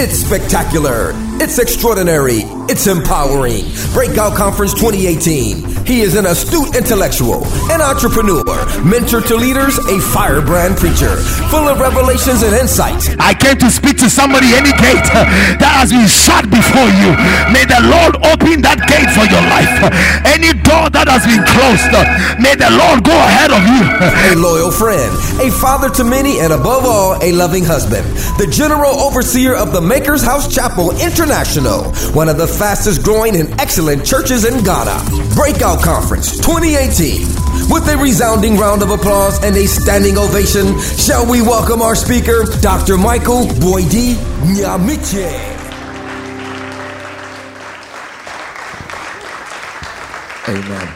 It's spectacular. It's extraordinary. It's empowering. Breakout Conference 2018. He is an astute intellectual, an entrepreneur, mentor to leaders, a firebrand preacher, full of revelations and insight. I came to speak to somebody. Any gate that has been shut before you, may the Lord open that gate for your life. Any door that has been closed, may the Lord go ahead of you. A loyal friend, a father to many, and above all, a loving husband. The general overseer of the Maker's House Chapel International, one of the fastest growing and excellent churches in Ghana. Breakout Conference 2018. With a resounding round of applause and a standing ovation, shall we welcome our speaker, Dr. Michael Boydi Nyamiche. Amen.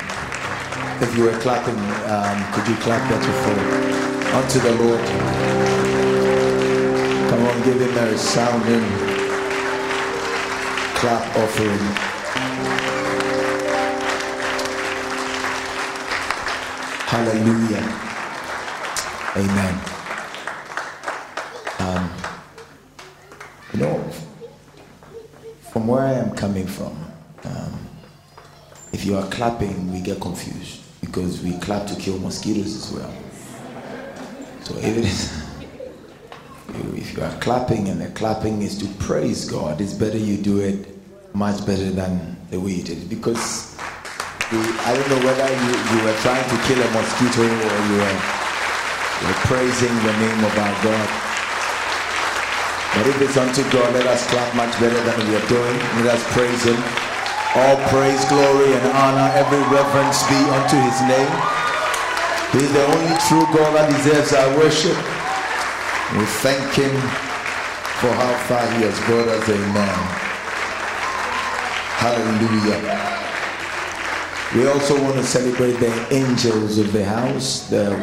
If you were clapping, could you clap that before? Unto the Lord. Come on, give him a resounding clap offering. Hallelujah. Amen. From where I am coming from, if you are clapping, we get confused because we clap to kill mosquitoes as well. So if you are clapping and the clapping is to praise God, it's better you do it much better than the way you did it, because I don't know whether you were trying to kill a mosquito or you were praising the name of our God. But if it's unto God, let us clap much better than we are doing. Let us praise him. All praise, glory, and honor, every reverence be unto his name. He is the only true God that deserves our worship. We thank him for how far he has brought us. Amen. Hallelujah. We also want to celebrate the angels of the house, the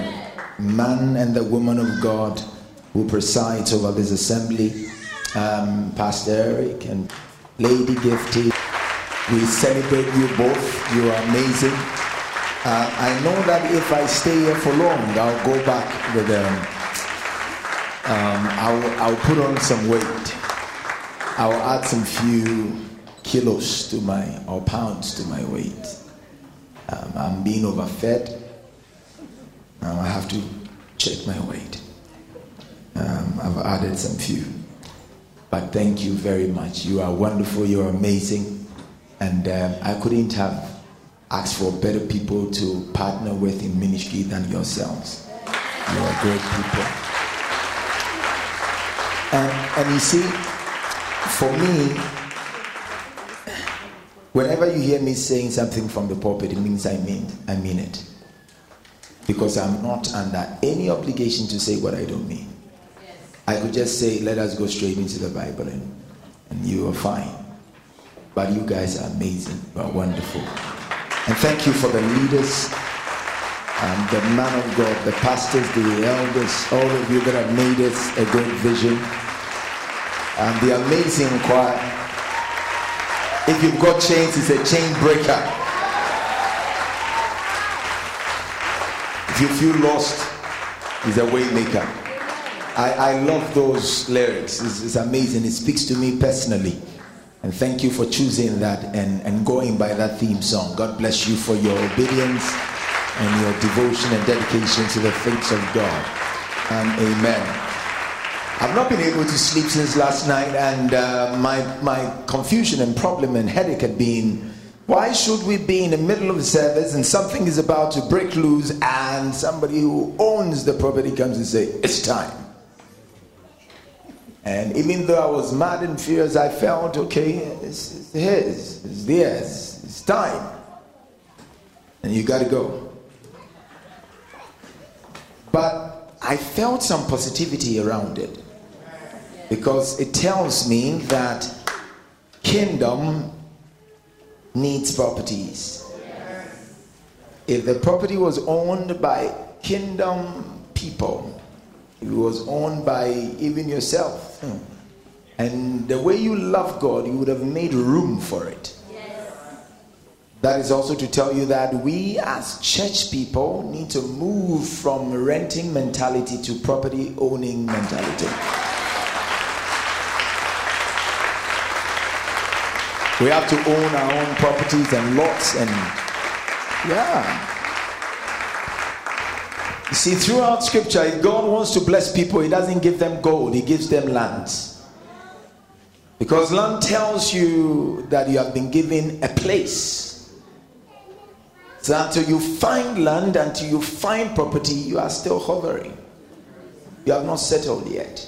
man and the woman of God who presides over this assembly, Pastor Eric and Lady Gifty. We celebrate you both. You are amazing. I know that if I stay here for long, I'll go back with I'll put on some weight. I'll add some few kilos to or pounds to my weight. I'm being overfed. Now I have to check my weight. I've added some few. But thank you very much. You are wonderful. You are amazing. And I couldn't have asked for better people to partner with in ministry than yourselves. You are great people. And you see, for me, whenever you hear me saying something from the pulpit, it means I mean it. Because I'm not under any obligation to say what I don't mean. Yes. I could just say, let us go straight into the Bible and you are fine. But you guys are amazing. You are wonderful. And thank you for the leaders, the man of God, the pastors, the elders, all of you that have made us a great vision. And the amazing choir. If you've got chains, it's a chain breaker. If you feel lost, it's a way maker. I love those lyrics. It's amazing. It speaks to me personally. And thank you for choosing that and going by that theme song. God bless you for your obedience and your devotion and dedication to the things of God. And amen. I've not been able to sleep since last night, and my confusion and problem and headache had been, why should we be in the middle of the service and something is about to break loose and somebody who owns the property comes and says, it's time. And even though I was mad and furious, I felt, okay, it's his, it's theirs, it's time. And you got to go. But I felt some positivity around it, because it tells me that kingdom needs properties. Yes. If the property was owned by kingdom people, it was owned by even yourself. And the way you love God, you would have made room for it. Yes. That is also to tell you that we as church people need to move from renting mentality to property owning mentality. We have to own our own properties and lots, and yeah. You see, throughout scripture, if God wants to bless people, he doesn't give them gold, he gives them lands. Because land tells you that you have been given a place. So until you find land, until you find property, you are still hovering. You have not settled yet.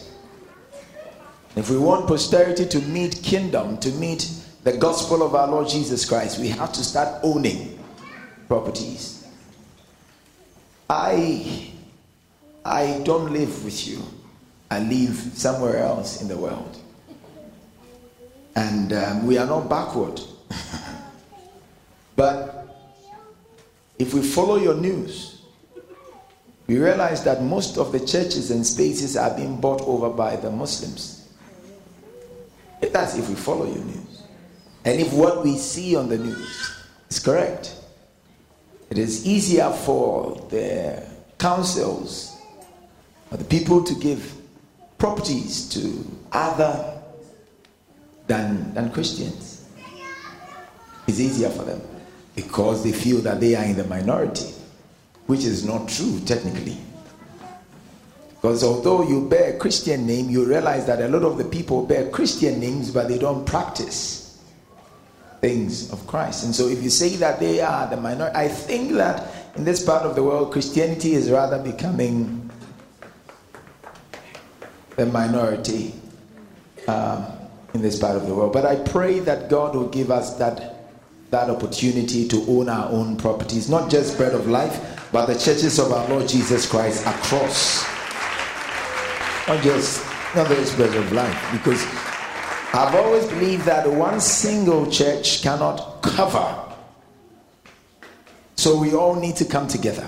If we want posterity to meet kingdom, to meet the gospel of our Lord Jesus Christ, we have to start owning properties. I don't live with you. I live somewhere else in the world. And we are not backward. But if we follow your news, we realize that most of the churches and spaces are being bought over by the Muslims. That's if we follow your news. And if what we see on the news is correct. It is easier for the councils or the people to give properties to other than Christians. It's easier for them because they feel that they are in the minority, which is not true technically. Because although you bear a Christian name, you realize that a lot of the people bear Christian names, but they don't practice things of Christ. And so if you say that they are the minority, I think that in this part of the world, Christianity is rather becoming the minority in this part of the world. But I pray that God will give us that opportunity to own our own properties, not just Bread of Life, but the churches of our Lord Jesus Christ across. Not just Bread of Life, because I've always believed that one single church cannot cover. So we all need to come together.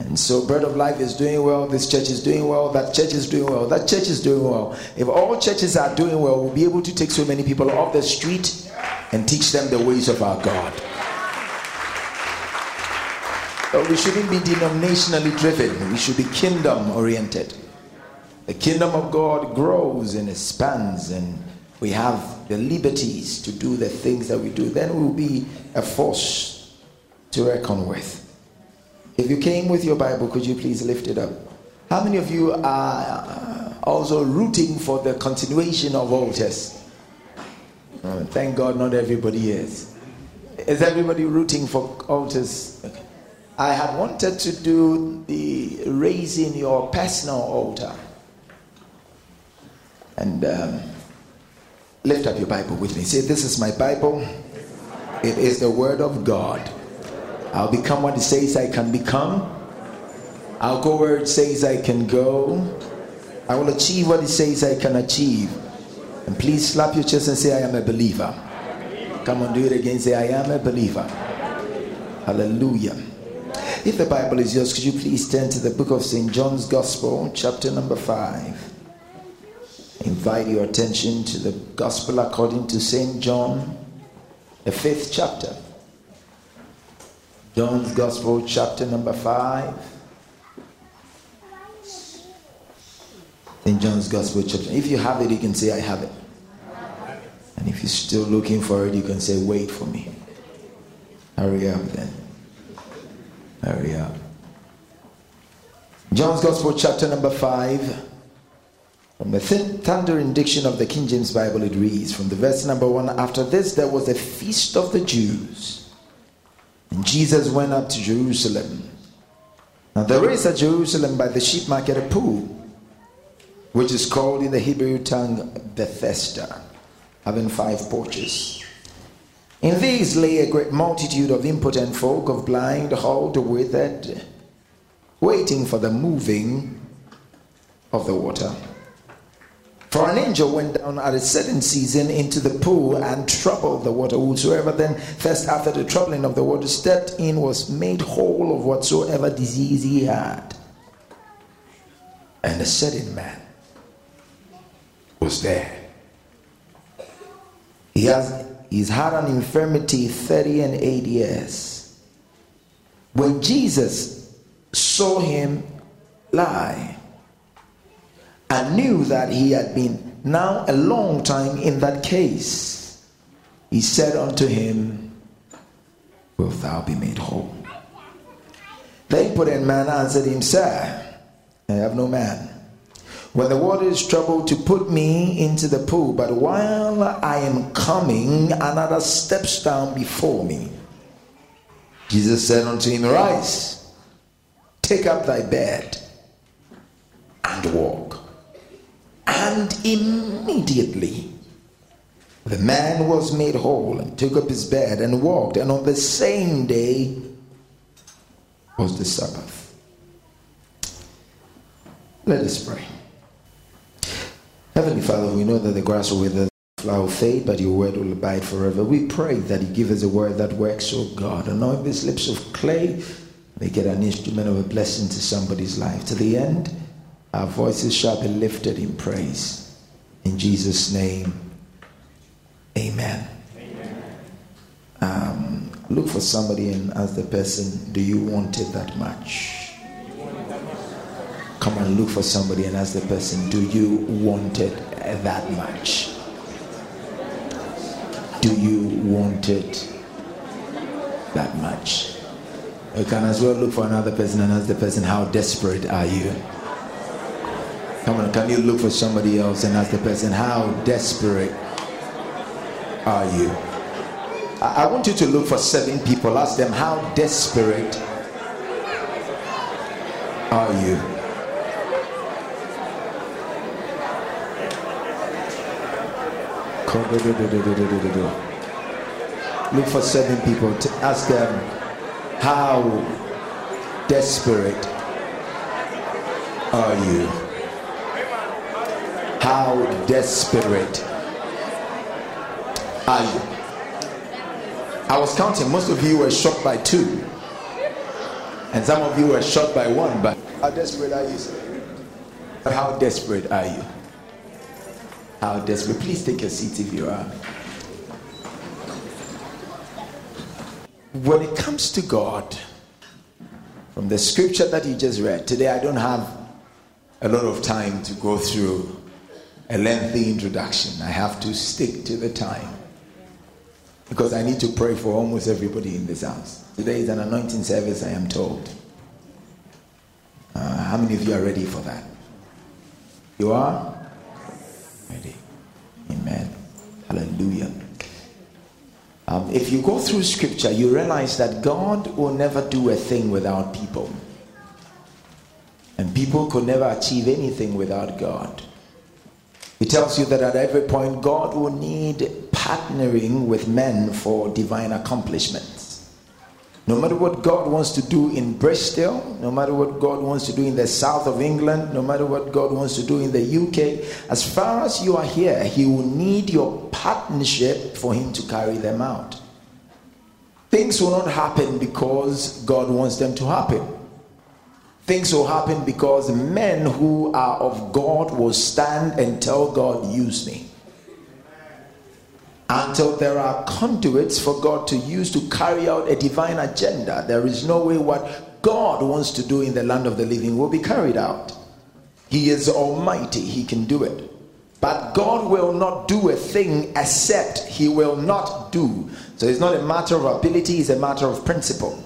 And so Bread of Life is doing well, this church is doing well, that church is doing well, that church is doing well. If all churches are doing well, we'll be able to take so many people off the street and teach them the ways of our God. But we shouldn't be denominationally driven. We should be kingdom oriented. The kingdom of God grows and expands, and we have the liberties to do the things that we do. Then we'll be a force to reckon with. If you came with your Bible, could you please lift it up? How many of you are also rooting for the continuation of altars? Oh, thank God not everybody is. Is everybody rooting for altars? Okay. I had wanted to do the raising your personal altar. And lift up your Bible with me. Say, this is my Bible. It is the word of God. I'll become what it says I can become. I'll go where it says I can go. I will achieve what it says I can achieve. And please slap your chest and say, I am a believer. Come on, do it again. Say, I am a believer. Hallelujah. If the Bible is yours, could you please turn to the book of St. John's Gospel, chapter number 5. Invite your attention to the gospel according to St. John, the 5th chapter. John's Gospel, chapter number 5. St. John's Gospel, chapter. If you have it, you can say, I have it. And if you're still looking for it, you can say, wait for me. Hurry up then. Hurry up. John's Gospel, chapter number 5. From the thundering diction of the King James Bible, it reads, from the verse number 1, after this there was a feast of the Jews, and Jesus went up to Jerusalem. Now there is at Jerusalem by the sheep market a pool, which is called in the Hebrew tongue Bethesda, having 5 porches. In these lay a great multitude of impotent folk, of blind, halt, withered, waiting for the moving of the water. For an angel went down at a certain season into the pool and troubled the water. Whosoever then first after the troubling of the water stepped in was made whole of whatsoever disease he had. And a certain man was there. He's had an infirmity 38 years. When Jesus saw him lie, and knew that he had been now a long time in that case. he said unto him, wilt thou be made whole? The impotent man answered him, sir, I have no man, when the water is troubled, to put me into the pool, but while I am coming, another steps down before me. Jesus said unto him, rise, take up thy bed and walk. And immediately the man was made whole, and took up his bed and walked. And on the same day was the Sabbath. Let us pray. Heavenly Father, we know that the grass will wither, the flower will fade, but your word will abide forever. We pray that you give us a word that works, O God. Anoint these lips of clay, make it an instrument of a blessing to somebody's life. To the end, our voices shall be lifted in praise. In Jesus' name, amen. Amen. Look for somebody and ask the person, do you want it that much? Come and look for somebody and ask the person, do you want it that much? Do you want it that much? You can as well look for another person and ask the person, how desperate are you? Come on, can you look for somebody else and ask the person, how desperate are you? I want you to look for 7 people. Ask them, how desperate are you? Look for 7 people to ask them, how desperate are you? How desperate are you? I was counting. Most of you were shocked by 2, and some of you were shocked by 1. But how desperate are you, sir? How desperate are you? How desperate? Please take your seat if you are. When it comes to God, from the scripture that you just read today, I don't have a lot of time to go through a lengthy introduction. I have to stick to the time, because I need to pray for almost everybody in this house. Today is an anointing service, I am told. How many of you are ready for that? You are? Ready. Amen. Hallelujah. If you go through scripture, you realize that God will never do a thing without people. And people could never achieve anything without God. It tells you that at every point, God will need partnering with men for divine accomplishments. No matter what God wants to do in Bristol, no matter what God wants to do in the south of England, no matter what God wants to do in the UK, as far as you are here, he will need your partnership for him to carry them out. Things will not happen because God wants them to happen. Things will happen because men who are of God will stand and tell God, use me. Until there are conduits for God to use to carry out a divine agenda, there is no way what God wants to do in the land of the living will be carried out. He is almighty, he can do it. But God will not do a thing except he will not do. So it's not a matter of ability, it's a matter of principle.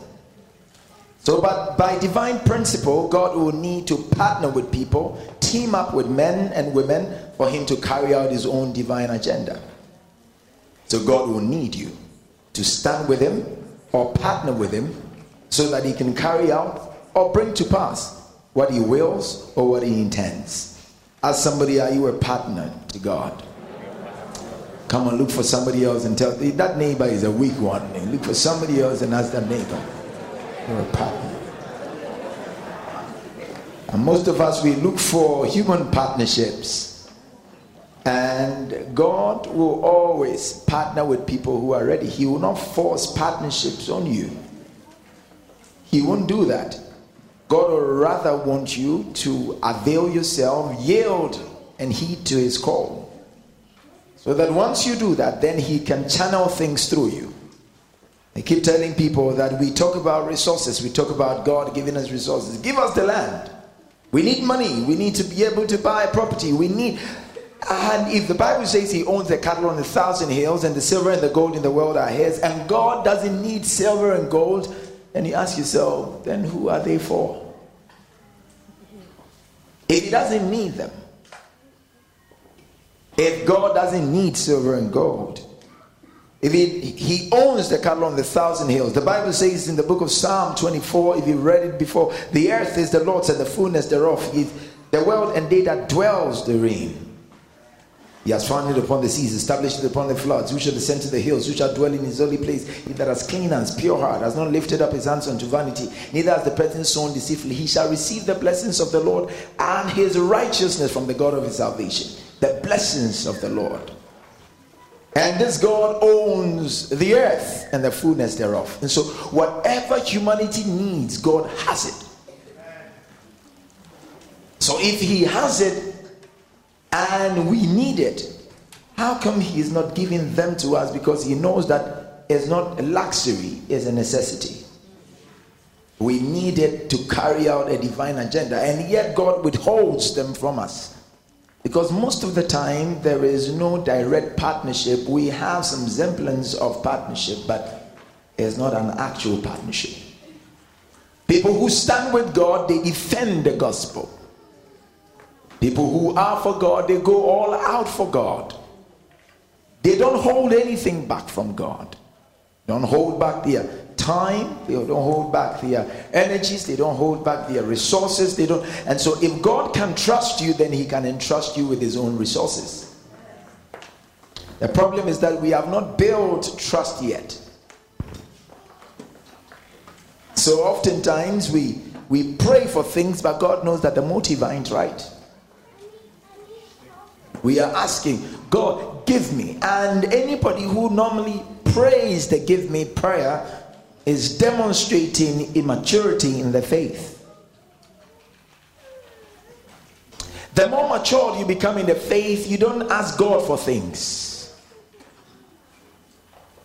So, but by divine principle, God will need to partner with people, team up with men and women for him to carry out his own divine agenda. So God will need you to stand with him or partner with him so that he can carry out or bring to pass what he wills or what he intends. As somebody, are you a partner to God? Come on, look for somebody else and tell that neighbor is a weak one. And look for somebody else and ask that neighbor. You're a partner. And most of us, we look for human partnerships, and God will always partner with people who are ready. He will not force partnerships on you. He won't do that. God will rather want you to avail yourself, yield and heed to his call, so that once you do that, then he can channel things through you. I keep telling people that we talk about resources. We talk about God giving us resources. Give us the land. We need money. We need to be able to buy property. We need And if the Bible says he owns the cattle on 1,000 hills and the silver and the gold in the world are his, and God doesn't need silver and gold, then you ask yourself, then who are they for? If he doesn't need them, if God doesn't need silver and gold, if he owns the cattle on 1,000 hills, the Bible says in the book of Psalm 24, if you read it before, the earth is the Lord's and the fullness thereof, the world and they that dwells therein. He has founded upon the seas, established it upon the floods. Who shall descend to the hills? Who shall dwell in his holy place? He that has clean hands, pure heart, has not lifted up his hands unto vanity, neither has the person sown deceitfully. He shall receive the blessings of the Lord and his righteousness from the God of his salvation. The blessings of the Lord. And this God owns the earth and the fullness thereof. And so whatever humanity needs, God has it. So if he has it, and we need it, how come he is not giving them to us? Because he knows that it's not a luxury, it's a necessity. We need it to carry out a divine agenda, and yet God withholds them from us. Because most of the time there is no direct partnership. We have some semblance of partnership, but it's not an actual partnership. People who stand with God, they defend the gospel. People who are for God, they go all out for God. They don't hold anything back from God. Don't hold back their time. They don't hold back their energies. They don't hold back their resources. They don't. And so if God can trust you, then he can entrust you with his own resources. The problem is that we have not built trust yet. So oftentimes we pray for things, but God knows that the motive ain't right. We are asking, God, give me. And anybody who normally prays the give me prayer is demonstrating immaturity in the faith. The more mature you become in the faith, you don't ask God for things.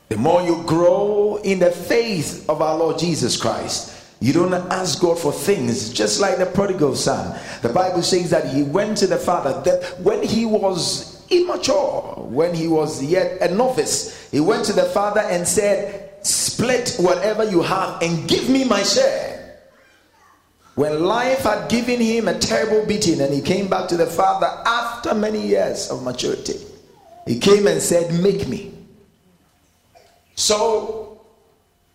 The more you grow in the faith of our Lord Jesus Christ, you don't ask God for things. Just like the prodigal son, the Bible says that he went to the father. That when he was immature, when he was yet a novice, he went to the father and said, split whatever you have and give me my share. When life had given him a terrible beating and he came back to the father after many years of maturity, he came and said, make me. So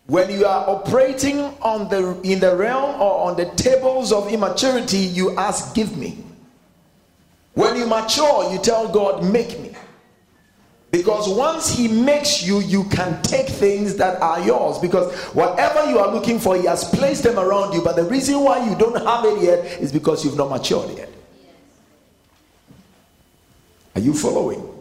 when you are operating on in the realm or on the tables of immaturity, you ask, give me. When you mature, you tell God, make me. Because once he makes you, you can take things that are yours. Because whatever you are looking for, he has placed them around you. But the reason why you don't have it yet is because you've not matured yet. Are you following?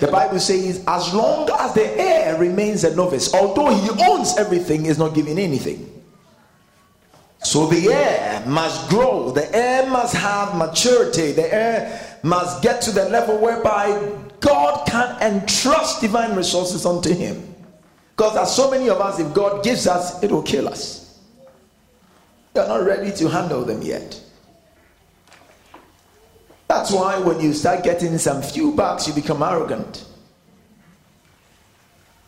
The Bible says, as long as the heir remains a novice, although he owns everything, is not given anything. So the heir must grow, the heir must have maturity, the heir must get to the level whereby God can entrust divine resources unto him. Because as so many of us, if God gives us, it will kill us. We are not ready to handle them yet. That's why when you start getting some few bucks, you become arrogant.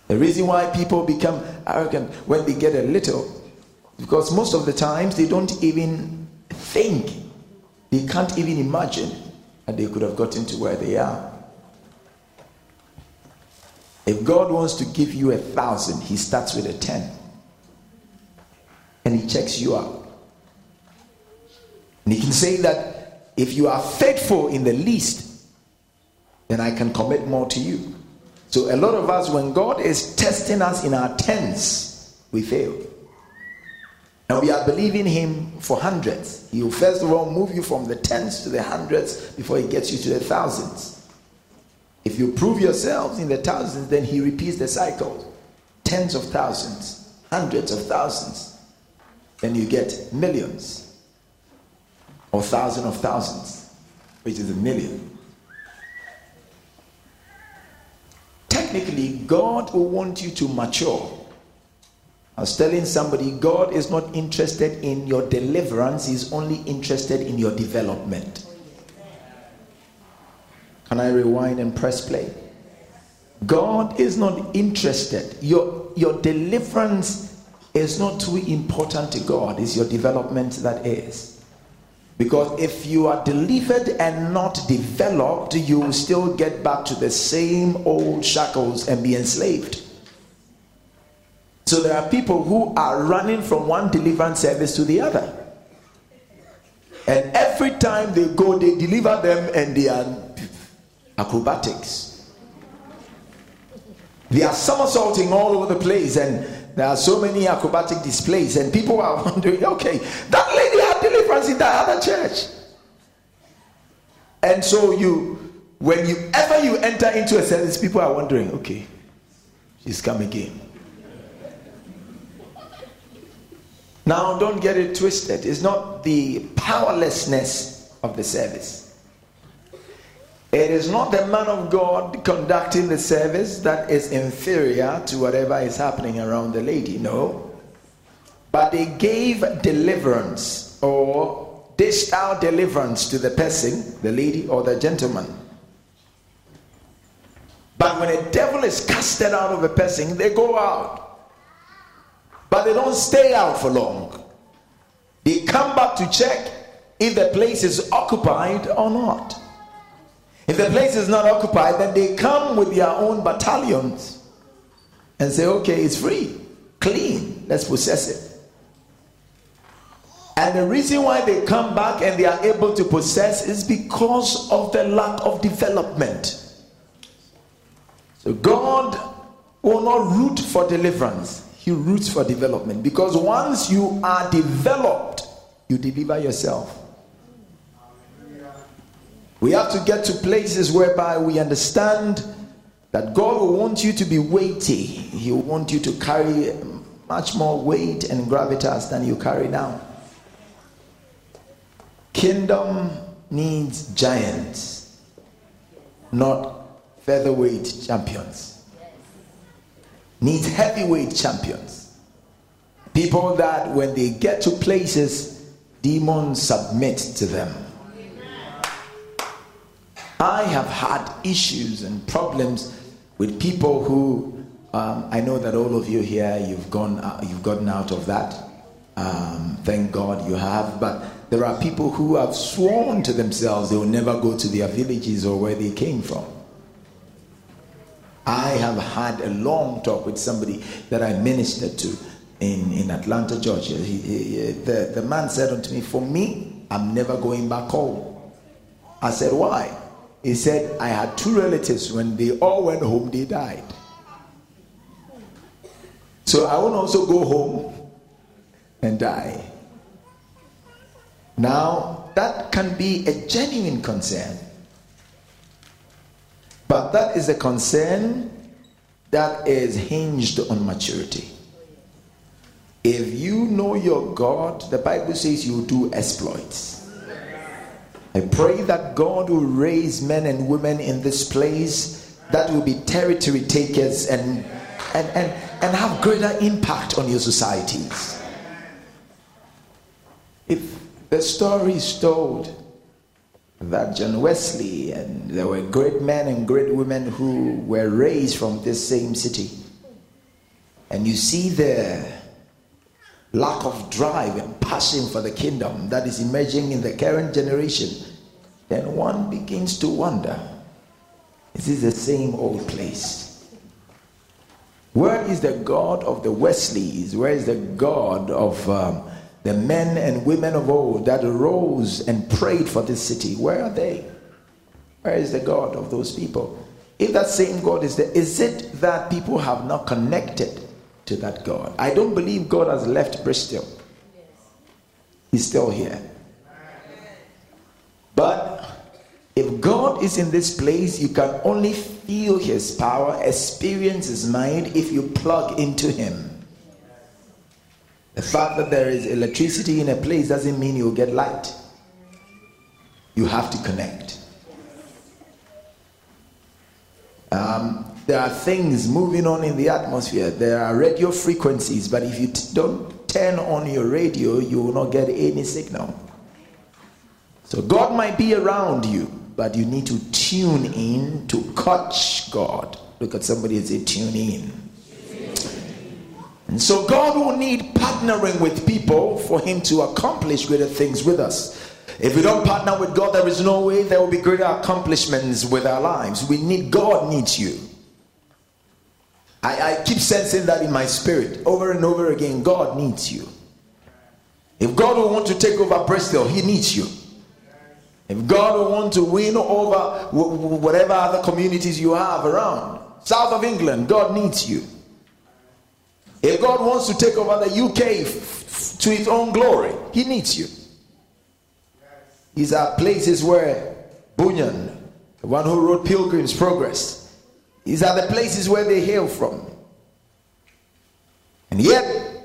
The reason why people become arrogant when they get a little, because most of the times they don't even think, they can't even imagine that they could have gotten to where they are. If God wants to give you 1,000, he starts with 10, and he checks you out, and he can say that, if you are faithful in the least, then I can commit more to you. So a lot of us, when God is testing us in our tens, we fail. And we are believing him for hundreds. He will first of all move you from the tens to the hundreds before he gets you to the thousands. If you prove yourselves in the thousands, then he repeats the cycle. Tens of thousands, hundreds of thousands. Then you get millions. Or thousand of thousands, which is 1,000,000. Technically, God will want you to mature. I was telling somebody, God is not interested in your deliverance, he's only interested in your development. Can I rewind and press play? God is not interested. Your deliverance is not too important to God. It's your development that is. Because if you are delivered and not developed, you will still get back to the same old shackles and be enslaved. So there are people who are running from one deliverance service to the other. And every time they go, they deliver them and they are acrobatics. They are somersaulting all over the place, and there are so many acrobatic displays, and people are wondering, okay, that lady had deliverance in that other church. And so whenever you enter into a service, people are wondering, okay, she's come again. Now, don't get it twisted. It's not the powerlessness of the service. It is not the man of God conducting the service that is inferior to whatever is happening around the lady. No. But they gave deliverance or dished out deliverance to the person, the lady or the gentleman. But when a devil is casted out of a person, they go out. But they don't stay out for long. They come back to check if the place is occupied or not. If the place is not occupied, then they come with their own battalions and say, okay, it's free, clean, let's possess it. And the reason why they come back and they are able to possess is because of the lack of development. So God will not root for deliverance. He roots for development, because once you are developed, you deliver yourself. We have to get to places whereby we understand that God will want you to be weighty. He will want you to carry much more weight and gravitas than you carry now. Kingdom needs giants, not featherweight champions. Needs heavyweight champions. People that when they get to places, demons submit to them. Amen. I have had issues and problems with people who, I know that all of you here, you've gotten out of that. Thank God you have. But there are people who have sworn to themselves they will never go to their villages or where they came from. I have had a long talk with somebody that I ministered to in Atlanta, Georgia. The man said unto me, for me, I'm never going back home. I said, why? He said, I had two relatives. When they all went home, they died. So I will also go home and die. Now, that can be a genuine concern. But that is a concern that is hinged on maturity. If you know your God, the Bible says you do exploits. I pray that God will raise men and women in this place that will be territory takers and have greater impact on your societies. If the story is told that John Wesley, and there were great men and great women who were raised from this same city, and you see the lack of drive and passion for the kingdom that is emerging in the current generation, then one begins to wonder, is this the same old place? Where is the God of the Wesleys? Where is the God of the men and women of old that arose and prayed for this city? Where are they? Where is the God of those people? If that same God is there, is it that people have not connected to that God? I don't believe God has left Bristol. He's still here. But if God is in this place, you can only feel his power, experience his mind, if you plug into him. The fact that there is electricity in a place doesn't mean you'll get light. You have to connect. There are things moving on in the atmosphere. There are radio frequencies, but if you don't turn on your radio, you will not get any signal. So God might be around you, but you need to tune in to catch God. Look at somebody and say, tune in. And so God will need partnering with people for him to accomplish greater things with us. If we don't partner with God, there is no way there will be greater accomplishments with our lives. We need God, needs you. I keep sensing that in my spirit over and over again. God needs you. If God will want to take over Bristol, he needs you. If God will want to win over whatever other communities you have around, south of England, God needs you. If God wants to take over the UK to his own glory, he needs you. These are places where Bunyan, the one who wrote Pilgrim's Progress, these are the places where they hail from. And yet,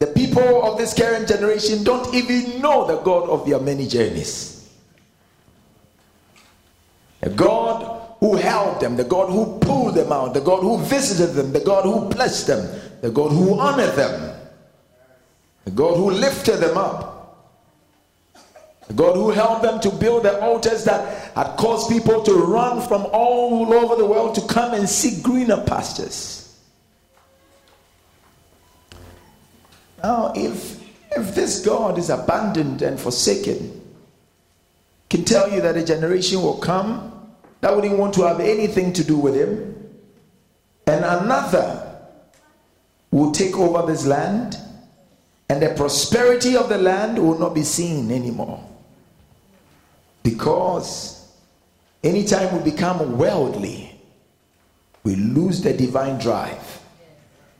the people of this current generation don't even know the God of their many journeys. The God who helped them, the God who pulled them out, the God who visited them, the God who blessed them, the God who honored them, the God who lifted them up, the God who helped them to build the altars that had caused people to run from all over the world to come and seek greener pastures. Now, if this God is abandoned and forsaken, I can tell you that a generation will come that wouldn't want to have anything to do with him, and another will take over this land, and the prosperity of the land will not be seen anymore. Because anytime we become worldly, we lose the divine drive.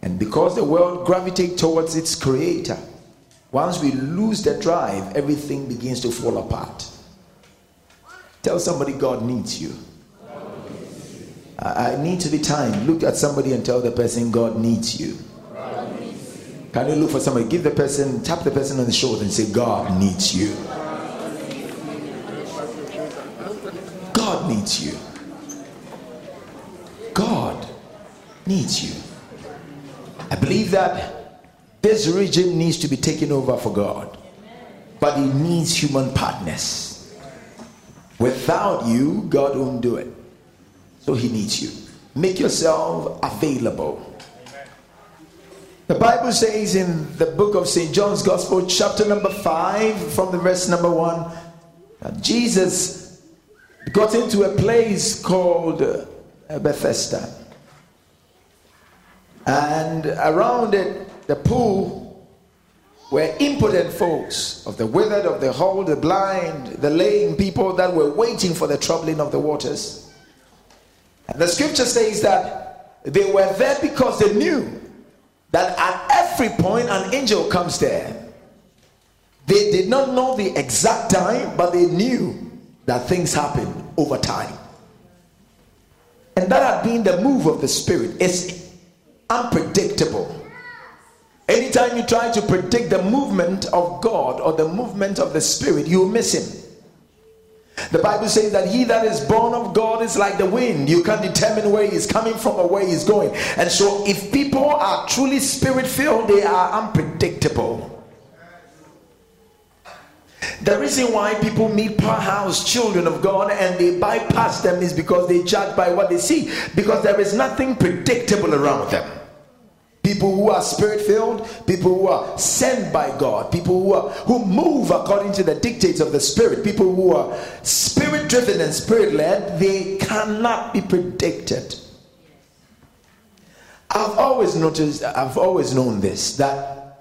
And because the world gravitates towards its creator, once we lose the drive, everything begins to fall apart. Tell somebody, God needs you. God needs you. I need to be timed. Look at somebody and tell the person, God needs you. God needs you. Can you look for somebody? Give the person, tap the person on the shoulder and say, God needs you. God needs you. God needs you. I believe that this region needs to be taken over for God. But it needs human partners. Without you, God won't do it. So he needs you. Make yourself available. The Bible says in the book of St. John's Gospel, chapter number 5, from the verse number 1, that Jesus got into a place called Bethesda. And around it, the pool, were impotent folks, of the withered, of the whole, the blind, the lame people that were waiting for the troubling of the waters. And the scripture says that they were there because they knew that at every point an angel comes there. They did not know the exact time, but they knew that things happen over time. And that had been the move of the Spirit. It's unpredictable. Anytime you try to predict the movement of God or the movement of the Spirit, you miss him. The Bible says that he that is born of God is like the wind. You can't determine where he is coming from or where he is going. And so if people are truly spirit filled, they are unpredictable. The reason why people meet powerhouse children of God and they bypass them is because they judge by what they see, because there is nothing predictable around them. People who are spirit-filled, people who are sent by God, people who move according to the dictates of the Spirit, people who are spirit-driven and spirit-led, they cannot be predicted. I've always known this, that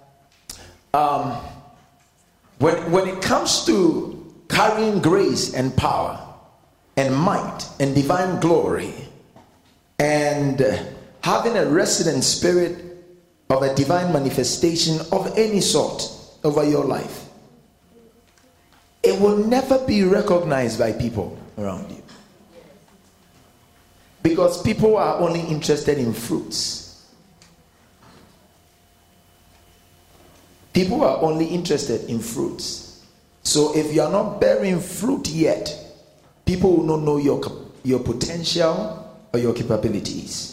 When it comes to carrying grace and power and might and divine glory and having a resident spirit of a divine manifestation of any sort over your life, it will never be recognized by people around you. Because people are only interested in fruits. People are only interested in fruits. So if you are not bearing fruit yet, people will not know your potential or your capabilities.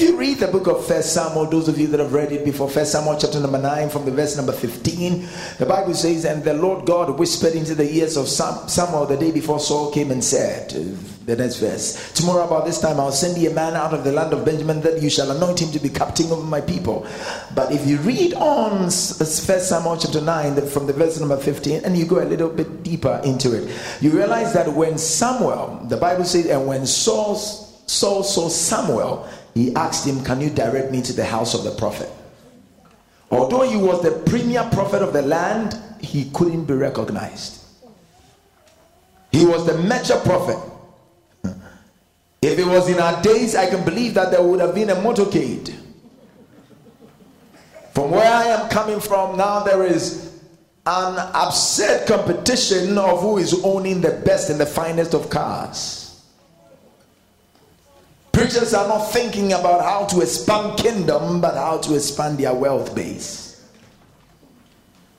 If you read the book of 1 Samuel, those of you that have read it before, 1 Samuel chapter number 9 from the verse number 15, the Bible says, and the Lord God whispered into the ears of Samuel the day before Saul came and said, the next verse, tomorrow about this time I'll send you a man out of the land of Benjamin that you shall anoint him to be captain over my people. But if you read on 1 Samuel chapter 9 from the verse number 15 and you go a little bit deeper into it, you realize that when Samuel, the Bible says, and when Saul saw Samuel, he asked him, can you direct me to the house of the prophet? Although he was the premier prophet of the land, he couldn't be recognized. He was the major prophet. If it was in our days, I can believe that there would have been a motorcade. From where I am coming from now, there is an absurd competition of who is owning the best and the finest of cars. Preachers are not thinking about how to expand kingdom, but how to expand their wealth base.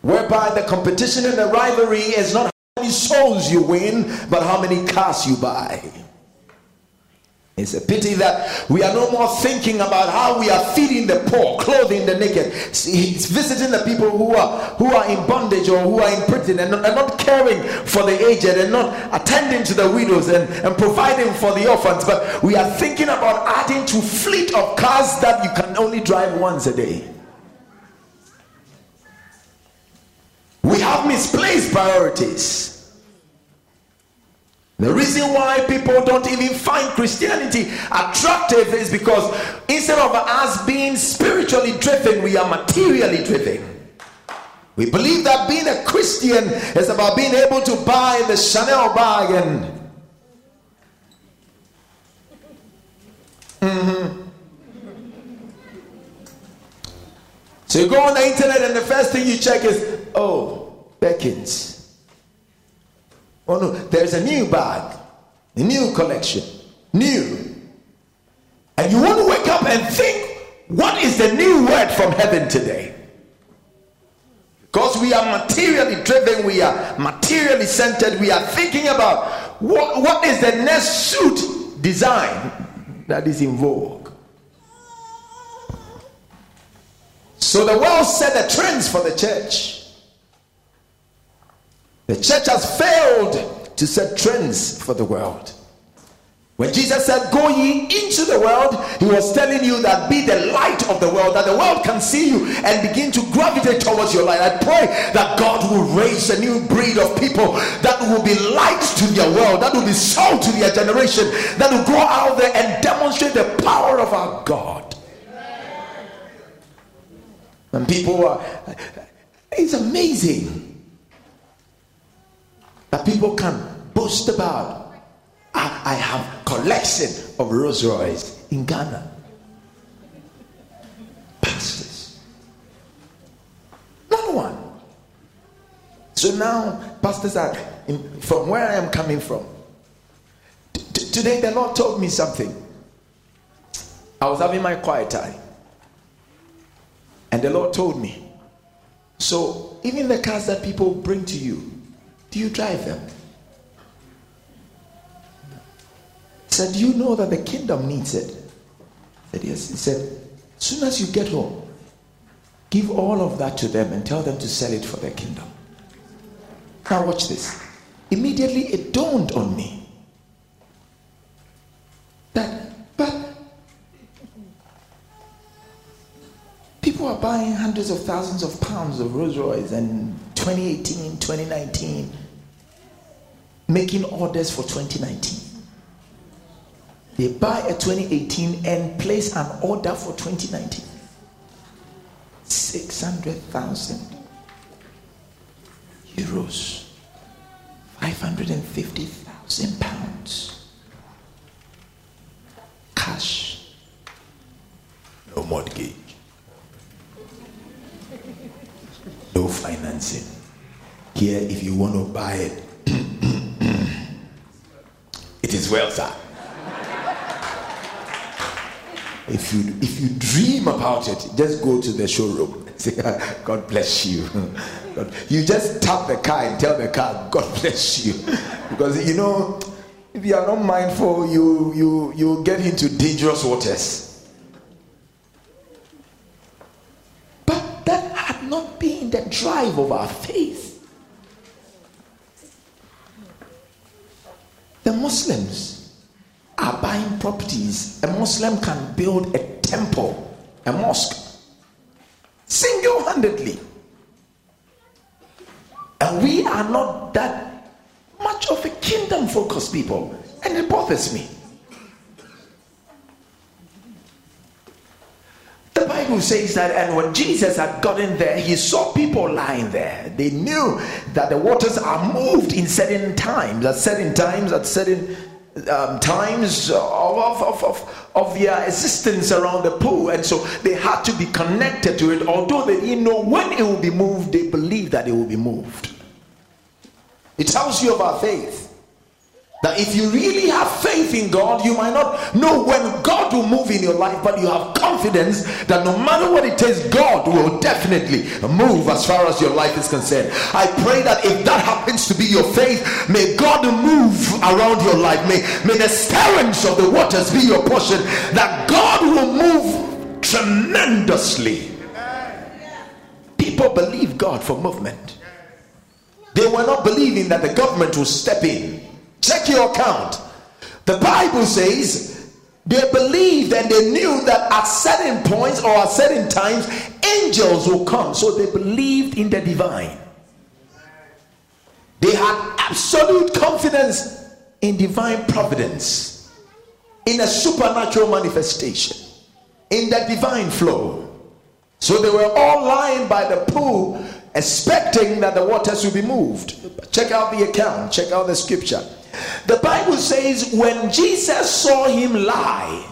Whereby the competition and the rivalry is not how many souls you win, but how many cars you buy. It's a pity that we are no more thinking about how we are feeding the poor, clothing the naked, visiting the people who are in bondage or who are in prison, and not caring for the aged, and not attending to the widows, and providing for the orphans. But we are thinking about adding to fleet of cars that you can only drive once a day. We have misplaced priorities. The reason why people don't even find Christianity attractive is because instead of us being spiritually driven, we are materially driven. We believe that being a Christian is about being able to buy the Chanel bag and So you go on the internet and the first thing you check is, oh, Beckins. Oh no, there's a new bag, a new collection, new. And you want to wake up and think, what is the new word from heaven today? Because we are materially driven, we are materially centered, we are thinking about what is the next suit design that is in vogue. So the world set the trends for the church. The church has failed to set trends for the world. When Jesus said, go ye into the world, he was telling you that be the light of the world, that the world can see you and begin to gravitate towards your light. I pray that God will raise a new breed of people that will be light to their world, that will be salt to their generation, that will go out there and demonstrate the power of our God. And people are, it's amazing that people can boast about. I have collection of Rolls Royce in Ghana. Pastors. Not one. So now pastors are from where I am coming from. Today the Lord told me something. I was having my quiet time. And the Lord told me, so even the cars that people bring to you, do you drive them? He said, do you know that the kingdom needs it? I said, yes. He said, as soon as you get home, give all of that to them and tell them to sell it for their kingdom. Now watch this. Immediately it dawned on me that, but people are buying hundreds of thousands of pounds of Rolls Royce and 2018, 2019, making orders for 2019. They buy a 2018 and place an order for 2019. 600,000 euros, 550,000 pounds, cash, no mortgage, no financing. Here, if you want to buy it, it is well, sir. If you dream about it, just go to the showroom. Say, God bless you. You just tap the car and tell the car, God bless you. Because you know, if you are not mindful, you'll get into dangerous waters. drive of our faith. The Muslims are buying properties. A Muslim can build a temple, a mosque, single-handedly. And we are not that much of a kingdom-focused people. And it bothers me. The Bible says that, and when Jesus had gotten there, he saw people lying there. They knew that the waters are moved in certain times, at certain times of their existence around the pool, and so they had to be connected to it. Although they didn't know when it will be moved, they believed that it will be moved. It tells you about faith. That if you really have faith in God, you might not know when God will move in your life, but you have confidence that no matter what it takes, God will definitely move as far as your life is concerned. I pray that if that happens to be your faith, may God move around your life. May the stirrings of the waters be your portion, that God will move tremendously. People believe God for movement. They were not believing that the government will step in. Check your account. The Bible says they believed and they knew that at certain points or at certain times angels will come. So they believed in the divine. They had absolute confidence in divine providence, in a supernatural manifestation, in the divine flow. So they were all lying by the pool, expecting that the waters will be moved. Check out the account. Check out the scripture. The Bible says when Jesus saw him lie,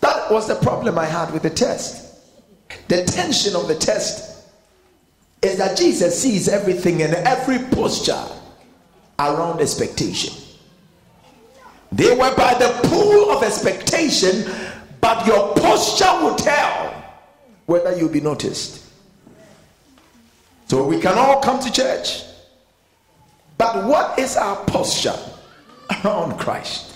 that was the problem I had with the test. The tension of the test is that Jesus sees everything and every posture around expectation. They were by the pool of expectation, but your posture will tell whether you'll be noticed. So we can all come to church, but what is our posture around Christ?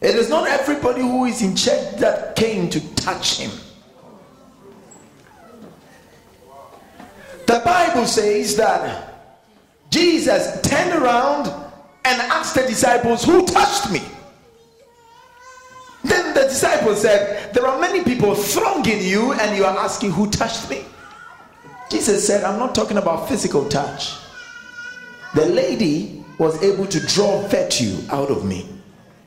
It is not everybody who is in church that came to touch him. The Bible says that Jesus turned around and asked the disciples, "Who touched me?" Then the disciples said, "There are many people thronging you, and you are asking, 'Who touched me?'" Jesus said, "I'm not talking about physical touch. The lady was able to draw virtue out of me."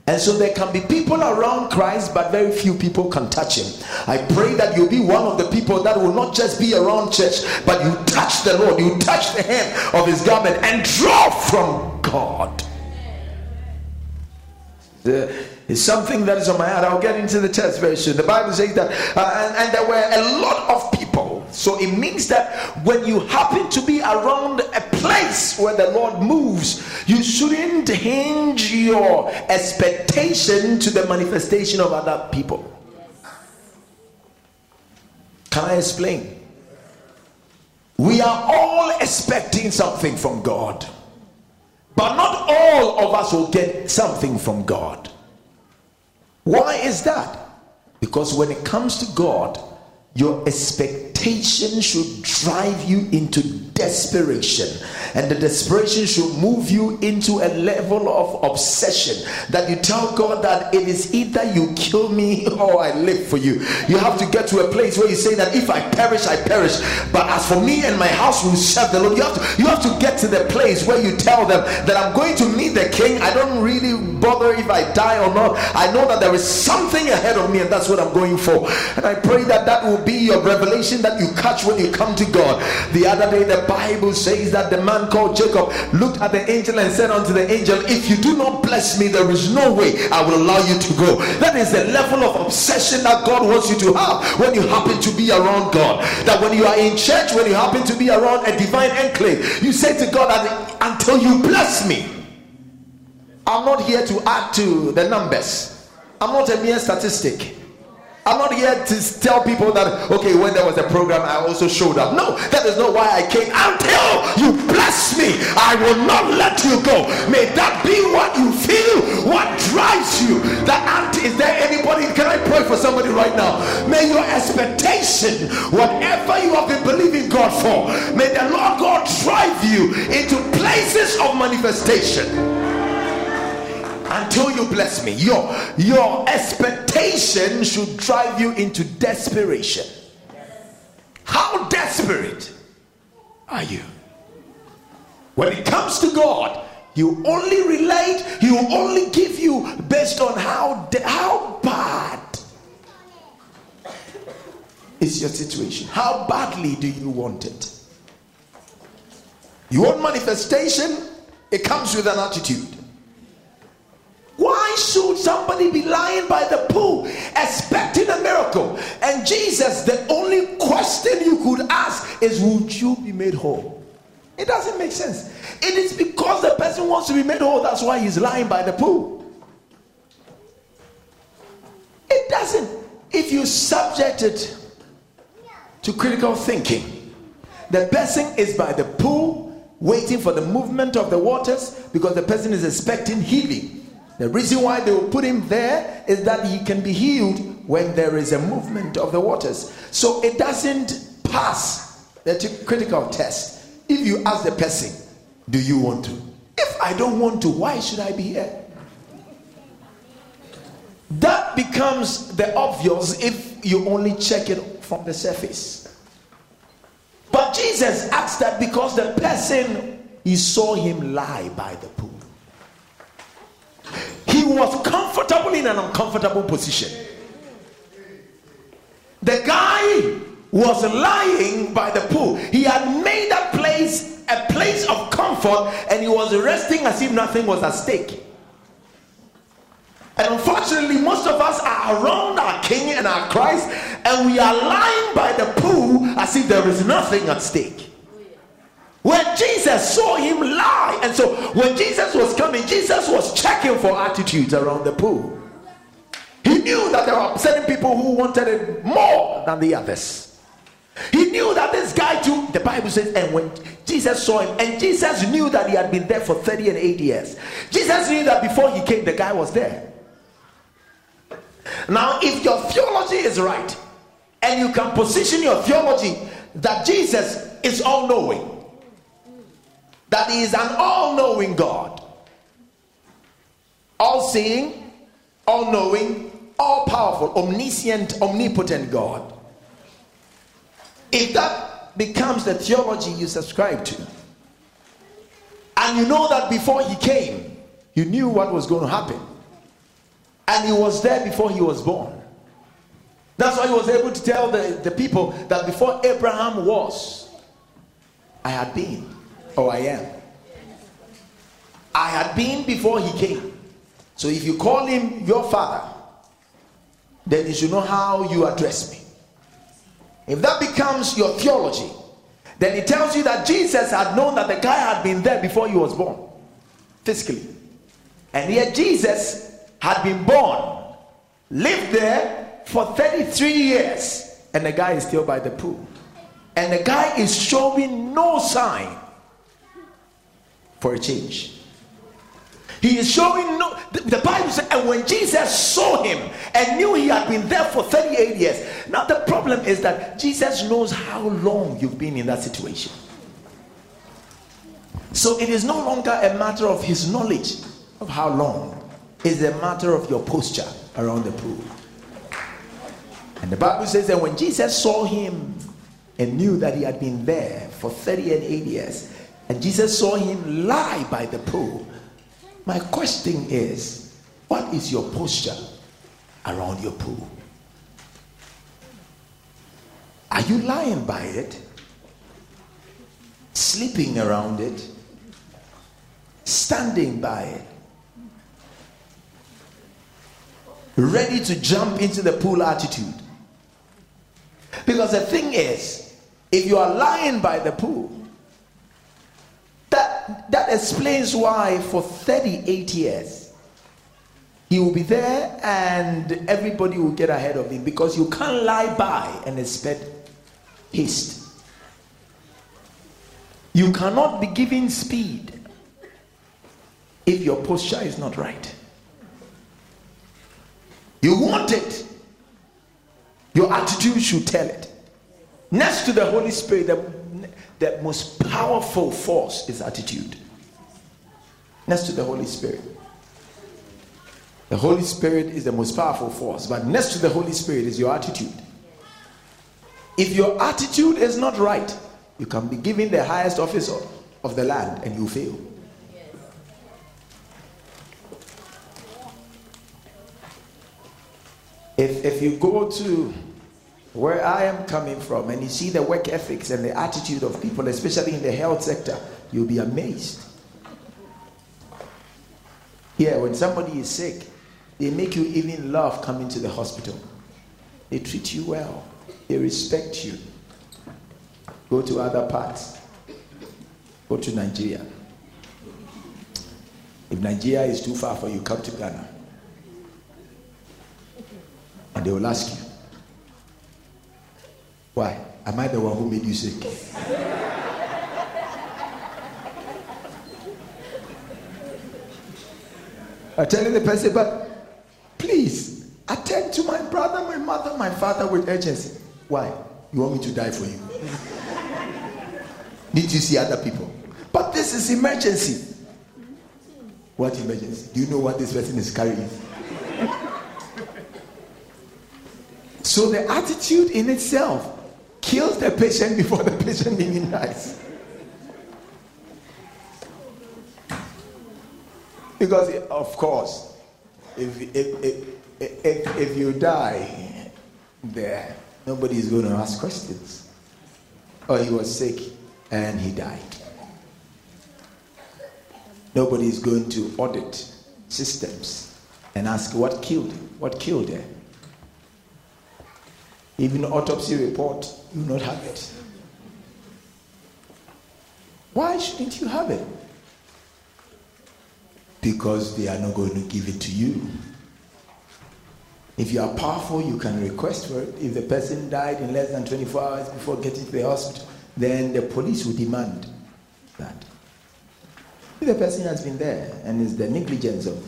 And so there can be people around Christ, but very few people can touch him. I pray that you'll be one of the people that will not just be around church, but you touch the Lord, you touch the hem of his garment and draw from God. It's something that is on my heart. I'll get into the text very soon. The Bible says that, and there were a lot of people. So it means that when you happen to be around a place where the Lord moves, you shouldn't hinge your expectation to the manifestation of other people. Can I explain? We are all expecting something from God, but not all of us will get something from God. Why is that? Because when it comes to God, your expectation should drive you into desperation, and the desperation should move you into a level of obsession that you tell God that it is either you kill me or I live for you. You have to get to a place where you say that if I perish, I perish, but as for me and my house, will serve the Lord. You have to get to the place where you tell them that I'm going to meet the king. I don't really bother if I die or not. I know that there is something ahead of me, and that's what I'm going for. And I pray that that will be your revelation that you catch when you come to God. The other day, the Bible says that the man called Jacob looked at the angel and said unto the angel, "If you do not bless me, there is no way I will allow you to go." That is the level of obsession that God wants you to have when you happen to be around God. That when you are in church, when you happen to be around a divine enclave, you say to God, "Until you bless me." I'm not here to add to the numbers. I'm not a mere statistic. I'm not here to tell people that, okay, when there was a program, I also showed up. No, that is not why I came. Until you bless me, I will not let you go. May that be what you feel, what drives you. Is there anybody? Can I pray for for somebody right now. May your expectation, whatever you have been believing God for, may the Lord God drive you into places of manifestation until you bless me. Your expectation should drive you into desperation. How desperate are you? When it comes to God, you only relate, He will only give you based on how bad is your situation. How badly do you want it? You want manifestation? It comes with an attitude. Why should somebody be lying by the pool expecting a miracle? And Jesus, the only question you could ask is, would you be made whole? It doesn't make sense. It is because the person wants to be made whole, that's why he's lying by the pool. It doesn't. If you subject it to critical thinking, the person is by the pool waiting for the movement of the waters because the person is expecting healing. The reason why they will put him there is that he can be healed when there is a movement of the waters. So it doesn't pass the critical test. If you ask the person, do you want to? If I don't want to, why should I be here? That becomes the obvious if you only check it from the surface. But Jesus asked that because the person, he saw him lie by the pool. He was comfortable in an uncomfortable position. The guy was lying by the pool. He had made that place a place of comfort, and he was resting as if nothing was at stake. And unfortunately, most of us are around our King and our Christ, and we are lying by the pool as if there is nothing at stake. When Jesus saw him lie, and so when Jesus was coming, Jesus was checking for attitudes around the pool. He knew that there were certain people who wanted it more than the others. He knew that this guy too, the Bible says, and when Jesus saw him, and Jesus knew that he had been there for 38 years. Jesus knew that before he came, the guy was there. Now, if your theology is right, and you can position your theology that Jesus is all-knowing, that he is an all-knowing God, all-seeing, all-knowing, all-powerful, omniscient, omnipotent God, if that becomes the theology you subscribe to, and you know that before he came, you knew what was going to happen, and he was there before he was born. That's why he was able to tell the people that before Abraham was, I had been, or I am. I had been before he came. So if you call him your father, then you should know how you address me. If that becomes your theology, then it tells you that Jesus had known that the guy had been there before he was born, physically. And yet Jesus had been born, lived there for 33 years, and the guy is still by the pool. And the guy is showing no sign for a change. He is showing no. The Bible says, and when Jesus saw him and knew he had been there for 38 years. Now the problem is that Jesus knows how long you've been in that situation. So it is no longer a matter of his knowledge of how long. It's a matter of your posture around the pool. And the Bible says that when Jesus saw him and knew that he had been there for 38 years, and Jesus saw him lie by the pool, my question is, what is your posture around your pool? Are you lying by it? Sleeping around it? Standing by it? Ready to jump into the pool attitude? Because the thing is, if you are lying by the pool, that explains why for 38 years he will be there and everybody will get ahead of him, because you can't lie by and expect haste. You cannot be given speed if your posture is not right. You want it, Your attitude should tell it. Next to the Holy Spirit, the most powerful force is attitude. Next to the Holy Spirit. The Holy Spirit is the most powerful force, but next to the Holy Spirit is your attitude. If your attitude is not right, you can be given the highest office of the land and you fail. If you go to where I am coming from and you see the work ethics and the attitude of people, especially in the health sector, you'll be amazed. Here, when somebody is sick, they make you even love coming to the hospital. They treat you well. They respect you. Go to other parts. Go to Nigeria. If Nigeria is too far for you, come to Ghana. And they will ask you, why? Am I the one who made you sick? I'm telling the person, but please, attend to my brother, my mother, my father with urgency. Why? You want me to die for you? Need you see other people? But this is emergency. What emergency? Do you know what this person is carrying? So the attitude in itself kills the patient before the patient even dies. Because, of course, if you die there, nobody is going to ask questions. Oh, he was sick and he died. Nobody is going to audit systems and ask what killed him, what killed her. Even autopsy report, you not have it. Why shouldn't you have it? Because they are not going to give it to you. If you are powerful, you can request for it. If the person died in less than 24 hours before getting to the hospital, then the police will demand that. If the person has been there and is the negligence of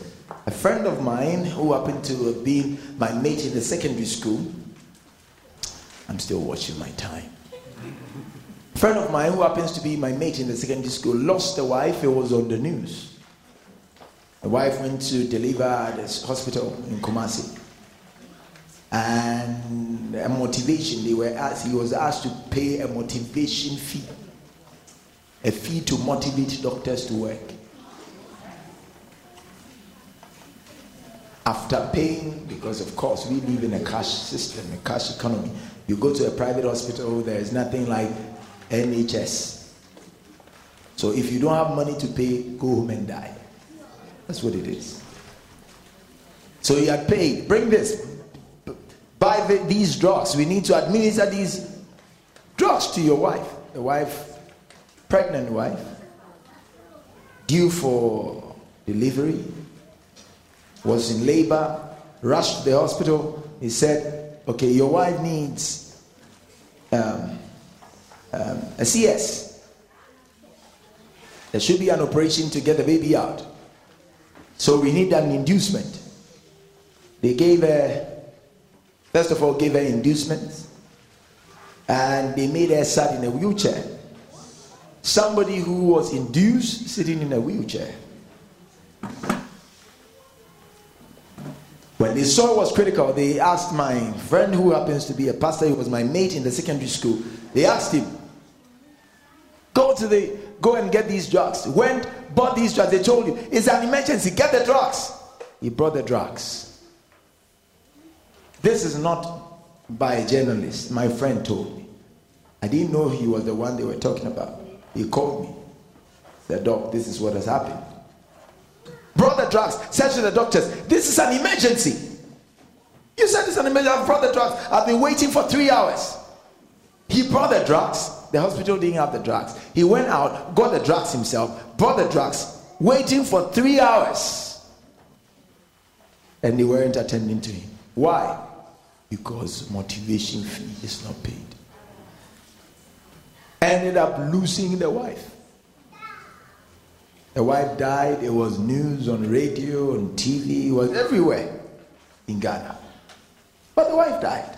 a friend of mine who happened to have been my mate in the secondary school, I'm still watching my time. A friend of mine who happens to be my mate in the secondary school lost a wife. It was on the news. The wife went to deliver at this hospital in Kumasi. And a motivation, he was asked to pay a motivation fee. A fee to motivate doctors to work. After paying, because of course we live in a cash system, a cash economy. You go to a private hospital, there is nothing like NHS. So if you don't have money to pay, go home and die. That's what it is. So he had paid, bring this, buy these drugs. We need to administer these drugs to your wife. The wife, pregnant wife, due for delivery, was in labor, rushed to the hospital. He said, okay, your wife needs a CS. There should be an operation to get the baby out. So we need an inducement. They gave her, first of all, gave her inducements. And they made her sat in a wheelchair. Somebody who was induced sitting in a wheelchair. When they saw it was critical, they asked my friend who happens to be a pastor, he was my mate in the secondary school. They asked him, go and get these drugs. Went, bought these drugs. They told him, it's an emergency, get the drugs. He brought the drugs. This is not by a journalist, my friend told me. I didn't know he was the one they were talking about. He called me. Said, Doc, this is what has happened. Brought the drugs, said to the doctors, this is an emergency. You said it's an emergency, I've brought the drugs. I've been waiting for 3 hours. He brought the drugs. The hospital didn't have the drugs. He went out, got the drugs himself, brought the drugs, waiting for 3 hours. And they weren't attending to him. Why? Because motivation fee is not paid. Ended up losing the wife. The wife died, it was news on radio, on TV, it was everywhere in Ghana. But the wife died.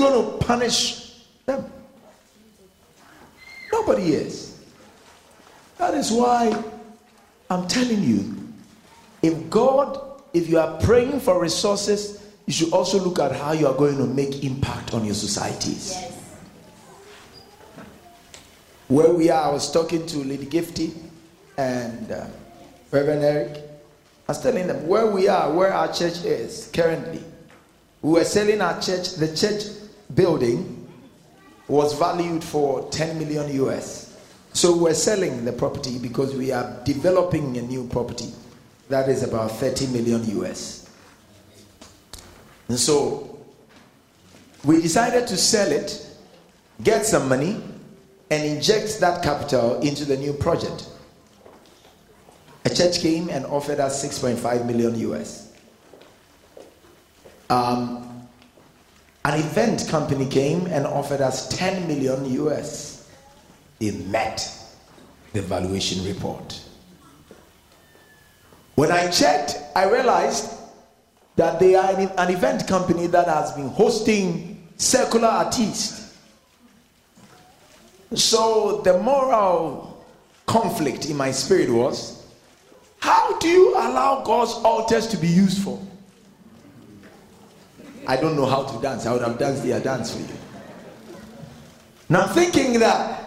going to punish them? Nobody is. That is why I'm telling you, if you are praying for resources, you should also look at how you are going to make impact on your societies. Yes. Where we are, I was talking to Lady Gifty and Reverend Eric. I was telling them where we are, where our church is currently. We were selling our church. The church building was valued for 10 million US. So we're selling the property because we are developing a new property that is about 30 million US. And so we decided to sell it, get some money, and inject that capital into the new project. A church came and offered us 6.5 million US. An event company came and offered us 10 million US. They met the valuation report. When I checked, I realized that they are an event company that has been hosting secular artists. So the moral conflict in my spirit was, how do you allow God's altars to be used for? I don't know how to dance. I would have danced their dance for you. Now I'm thinking that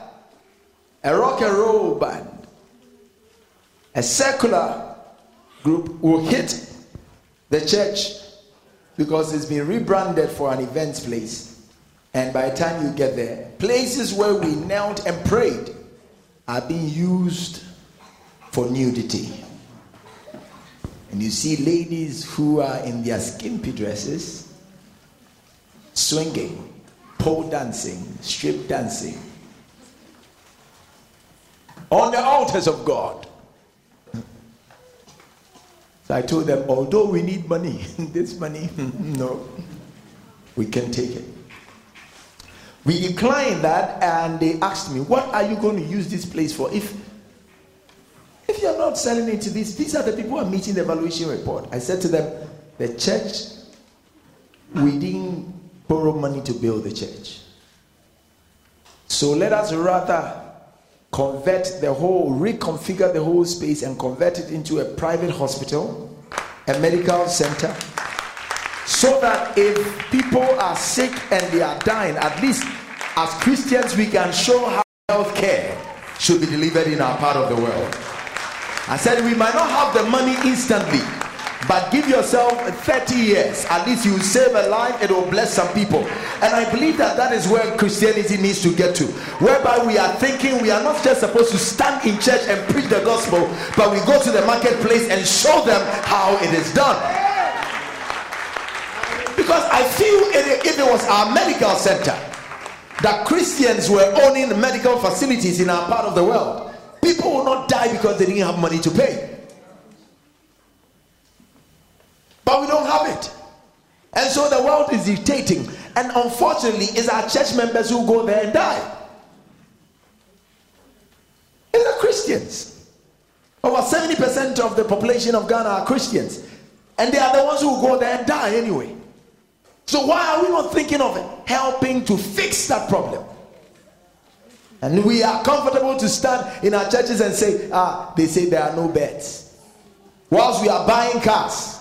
a rock and roll band, a secular group will hit the church because it's been rebranded for an events place. And by the time you get there, places where we knelt and prayed are being used for nudity. And you see ladies who are in their skimpy dresses, swinging, pole dancing, strip dancing, on the altars of God. So I told them, although we need money, this money, no, we can take it. We declined that, and they asked me, what are you going to use this place for? If you're not selling it to these are the people who are meeting the valuation report. I said to them, the church, we didn't borrow money to build the church. So let us rather reconfigure the whole space and convert it into a private hospital, a medical center. So that if people are sick and they are dying, at least as Christians, we can show how health care should be delivered in our part of the world. I said, we might not have the money instantly, but give yourself 30 years. At least you save a life, it will bless some people. And I believe that is where Christianity needs to get to. Whereby we are thinking we are not just supposed to stand in church and preach the gospel, but we go to the marketplace and show them how it is done. Because I feel if it was our medical center that Christians were owning the medical facilities in our part of the world, people will not die because they didn't have money to pay. But we don't have it. And so the world is dictating. And unfortunately, it's our church members who go there and die. It's the Christians. Over 70% of the population of Ghana are Christians. And they are the ones who go there and die anyway. So why are we not thinking of helping to fix that problem? And we are comfortable to stand in our churches and say, they say there are no beds. Whilst we are buying cars.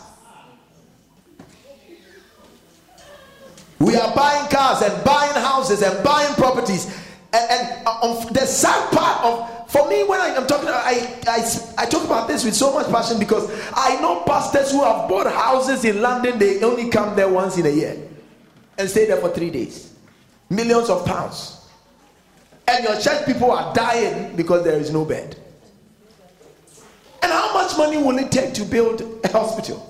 We are buying cars and buying houses and buying properties. And the sad part for me, when I'm talking, I talk about this with so much passion because I know pastors who have bought houses in London. They only come there once in a year and stay there for 3 days. Millions of pounds. And your church people are dying because there is no bed. And how much money will it take to build a hospital?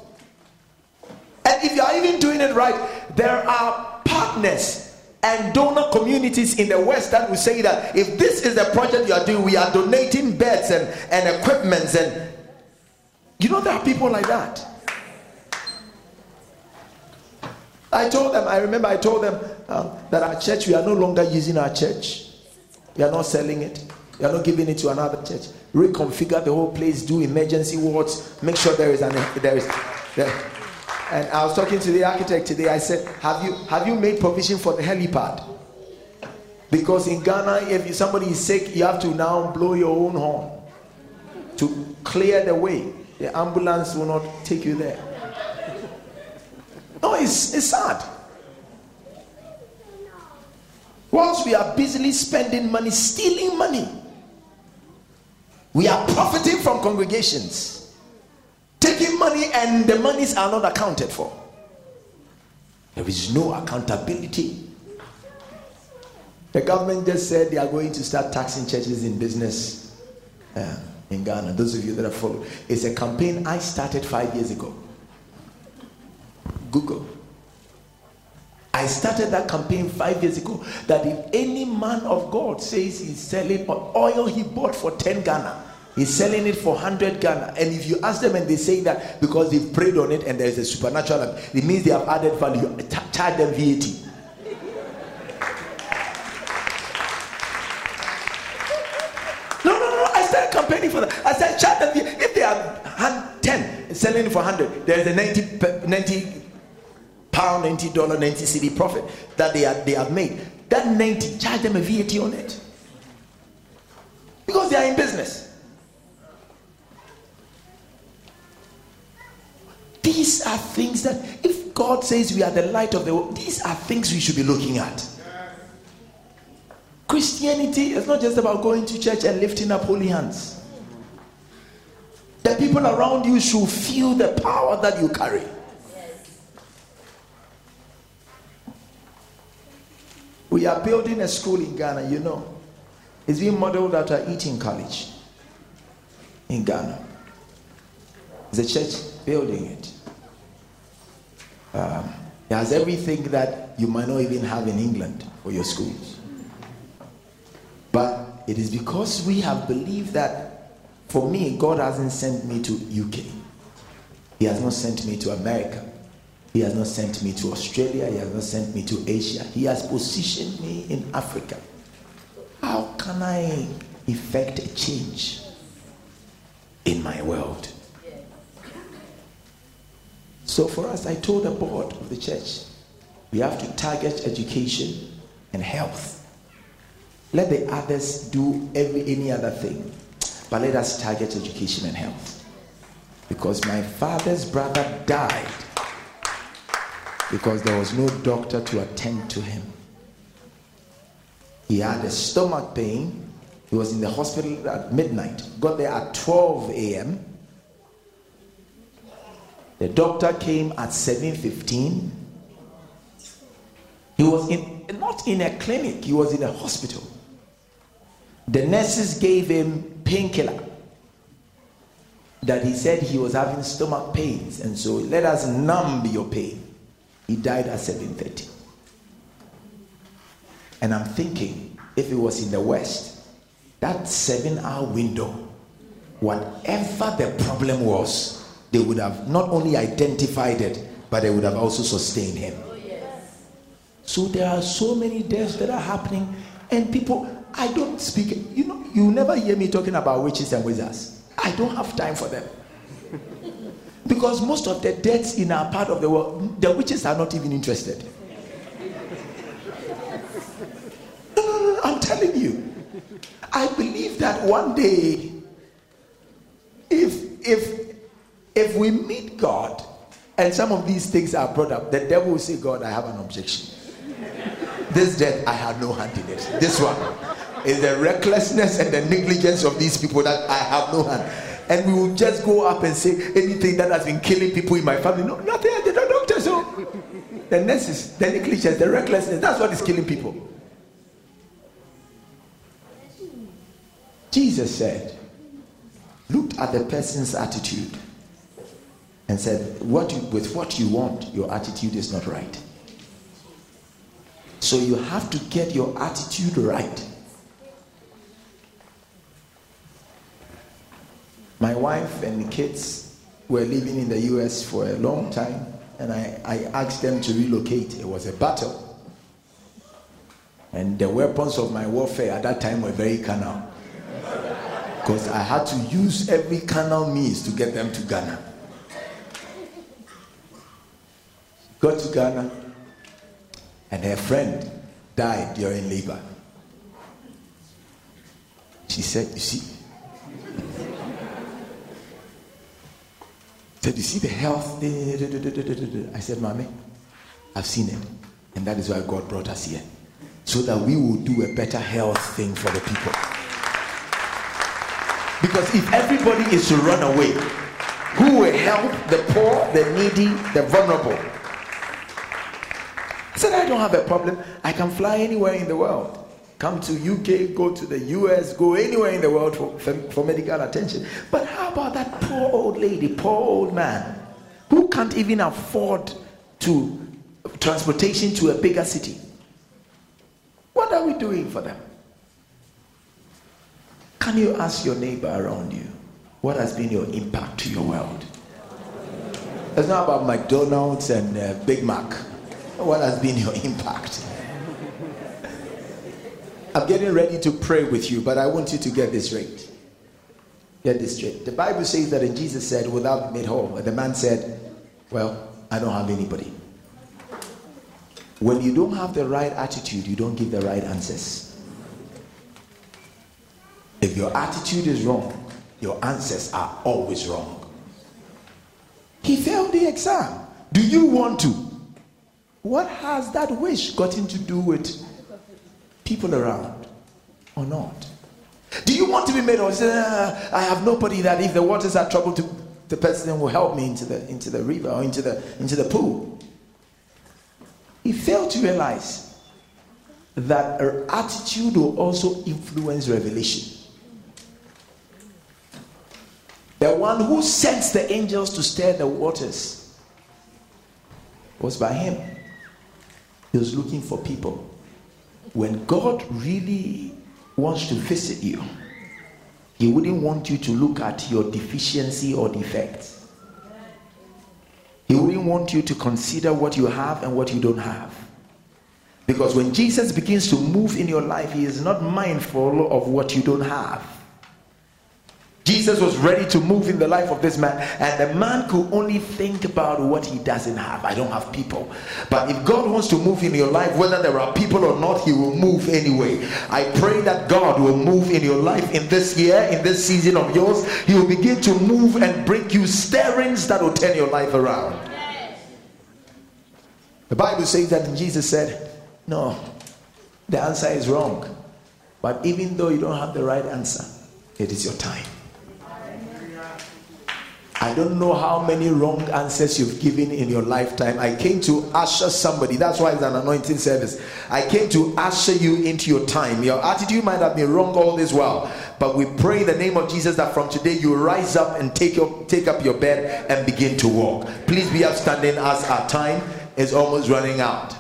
And if you are even doing it right, there are partners and donor communities in the West that will say that if this is the project you are doing, we are donating beds and equipments, and there are people like that. I remember I told them that our church, we are no longer using our church. We are not selling it. We are not giving it to another church. Reconfigure the whole place, do emergency wards, make sure there is And I was talking to the architect today. I said, have you made provision for the helipad? Because in Ghana, if somebody is sick, you have to now blow your own horn to clear the way. The ambulance will not take you there. No, it's sad. Once we are busily spending money, stealing money, we are profiting from congregations, taking money, and the monies are not accounted for. There is no accountability. The government just said they are going to start taxing churches in business in Ghana. Those of you that have followed, it's a campaign I started 5 years ago. Google. I started that campaign 5 years ago that if any man of God says he's selling oil he bought for 10 Ghana, he's selling it for 100 Ghana. And if you ask them and they say that because they've prayed on it and there is a supernatural, it means they have added value. Charge them VAT. No. I started campaigning for that. I said, charge them VAT. If they are 10 selling it for 100, there is a 90 pound, $90, 90 city profit that they have made. That 90, charge them a VAT on it. Because they are in business. These are things that, if God says we are the light of the world, these are things we should be looking at. Christianity is not just about going to church and lifting up holy hands. The people around you should feel the power that you carry. We are building a school in Ghana, you know. It's being modeled after Eton College in Ghana. The church building it. It has everything that you might not even have in England for your schools. But it is because we have believed that, for me, God hasn't sent me to UK. He has not sent me to America. He has not sent me to Australia. He has not sent me to Asia. He has positioned me in Africa. How can I effect a change in my world? So for us, I told the board of the church, we have to target education and health. Let the others do any other thing, but let us target education and health. Because my father's brother died because there was no doctor to attend to him. He had a stomach pain. He was in the hospital at midnight. Got there at 12 a.m. The doctor came at 7:15. He was not in a clinic. He was in a hospital. The nurses gave him painkiller that he said he was having stomach pains, and so let us numb your pain. He died at 7:30. And I'm thinking, if it was in the West, that 7-hour window, whatever the problem was, they would have not only identified it, but they would have also sustained him. Oh, yes. So there are so many deaths that are happening, and people, I don't speak, you know, you never hear me talking about witches and wizards. I don't have time for them. Because most of the deaths in our part of the world, the witches are not even interested. No, I'm telling you. I believe that one day, if we meet God, and some of these things are brought up, the devil will say, God, I have an objection. This death, I have no hand in it. This one is the recklessness and the negligence of these people that I have no hand. And we will just go up and say anything that has been killing people in my family. No, nothing. The doctor, so the nurses, the negligence, the recklessness, that's what is killing people. Jesus said, looked at the person's attitude and said, with what you want, your attitude is not right. So you have to get your attitude right. My wife and kids were living in the US for a long time, and I asked them to relocate. It was a battle. And the weapons of my warfare at that time were very carnal. Because I had to use every carnal means to get them to Ghana. got to Ghana, and her friend died during labor. She said, you see? Said, you see the health thing? I said, Mommy, I've seen it. And that is why God brought us here. So that we will do a better health thing for the people. Because if everybody is to run away, who will help the poor, the needy, the vulnerable? I said, I don't have a problem. I can fly anywhere in the world. Come to UK, go to the US, go anywhere in the world for medical attention. But how about that poor old lady, poor old man, who can't even afford to transportation to a bigger city? What are we doing for them? Can you ask your neighbor around you, what has been your impact to your world? It's not about McDonald's and Big Mac. What has been your impact? I'm getting ready to pray with you, but I want you to get this straight. Get this straight. The Bible says that Jesus said, without made whole. And the man said, well, I don't have anybody. When you don't have the right attitude, you don't give the right answers. If your attitude is wrong, your answers are always wrong. He failed the exam. Do you want to? What has that wish gotten to do with people around or not? Do you want to be made or say, I have nobody that if the waters are troubled, the person will help me into the river or into the pool? He failed to realize that her attitude will also influence revelation. The one who sent the angels to stir the waters was by him. He was looking for people. When God really wants to visit you, he wouldn't want you to look at your deficiency or defect. He wouldn't want you to consider what you have and what you don't have. Because when Jesus begins to move in your life, he is not mindful of what you don't have. Jesus was ready to move in the life of this man, and the man could only think about what he doesn't have. I don't have people. But if God wants to move in your life, whether there are people or not, he will move anyway. I pray that God will move in your life in this year, in this season of yours. He will begin to move and bring you stirrings that will turn your life around. Yes. The Bible says that Jesus said, no, the answer is wrong. But even though you don't have the right answer, it is your time. I don't know how many wrong answers you've given in your lifetime. I came to usher somebody. That's why it's an anointing service. I came to usher you into your time. Your attitude might have been wrong all this while, but we pray in the name of Jesus that from today you rise up and take up your bed and begin to walk. Please be upstanding as our time is almost running out.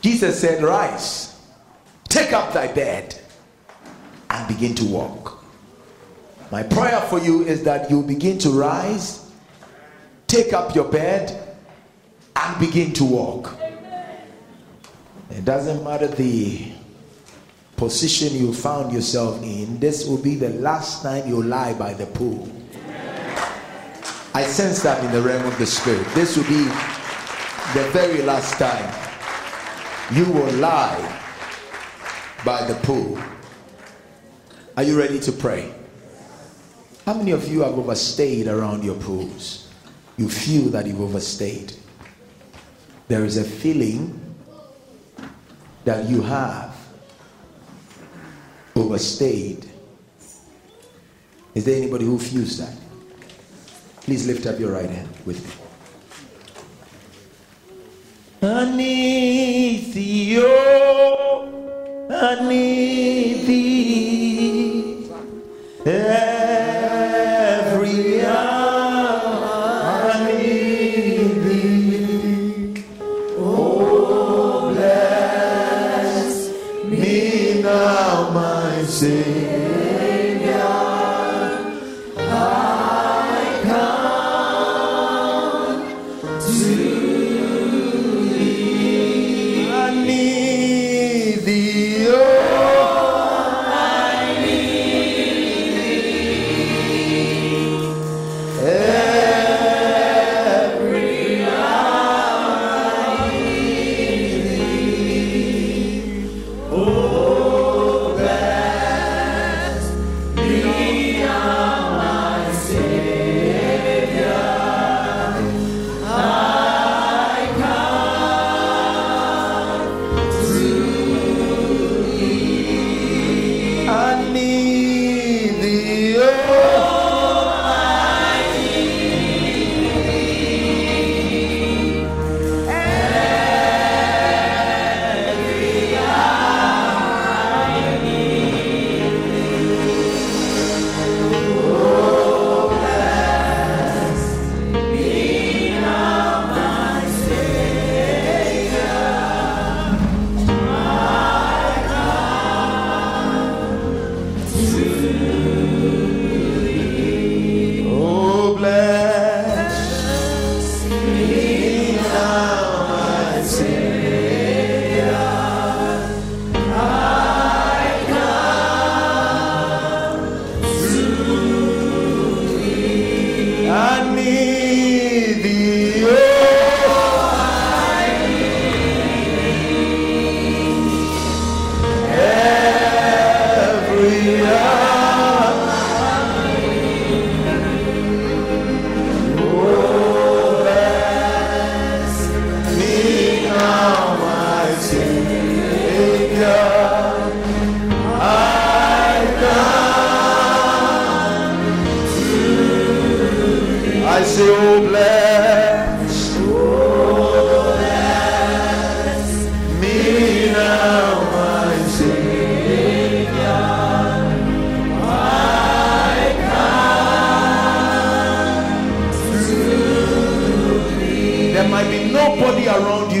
Jesus said, rise, take up thy bed and begin to walk. My prayer for you is that you begin to rise, take up your bed, and begin to walk. Amen. It doesn't matter the position you found yourself in. This will be the last time you lie by the pool. Amen. I sense that in the realm of the spirit. This will be the very last time you will lie by the pool. Are you ready to pray? How many of you have overstayed around your pools? You feel that you've overstayed. There is a feeling that you have overstayed. Is there anybody who feels that? Please lift up your right hand with me. I need thee. Every hour I need thee, oh bless me now my Savior, I come to thee, I need thee, oh I need thee.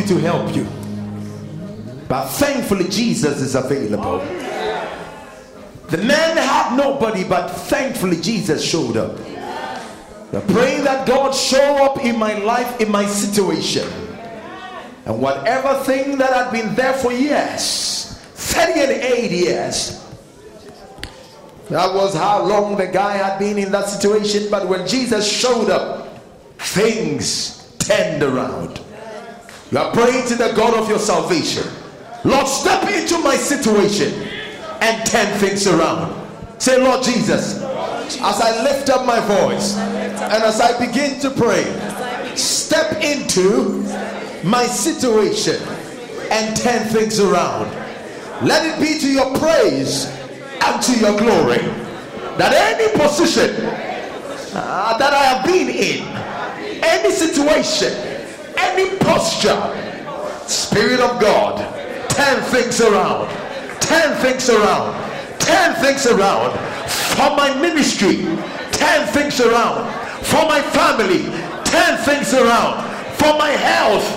to help you, but thankfully Jesus is available. The man had nobody, but thankfully Jesus showed up. I pray that God show up in my life, in my situation, and whatever thing that had been there for years, 38 years, that was how long the guy had been in that situation. But when Jesus showed up, things turned around. You are praying to the God of your salvation. Lord, step into my situation and turn things around. Say, Lord Jesus, as I lift up my voice and as I begin to pray, step into my situation and turn things around. Let it be to your praise and to your glory that any position that I have been in, any situation, any posture, Spirit of God, turn things around, turn things around, turn things around for my ministry, turn things around for my family, turn things around for my health,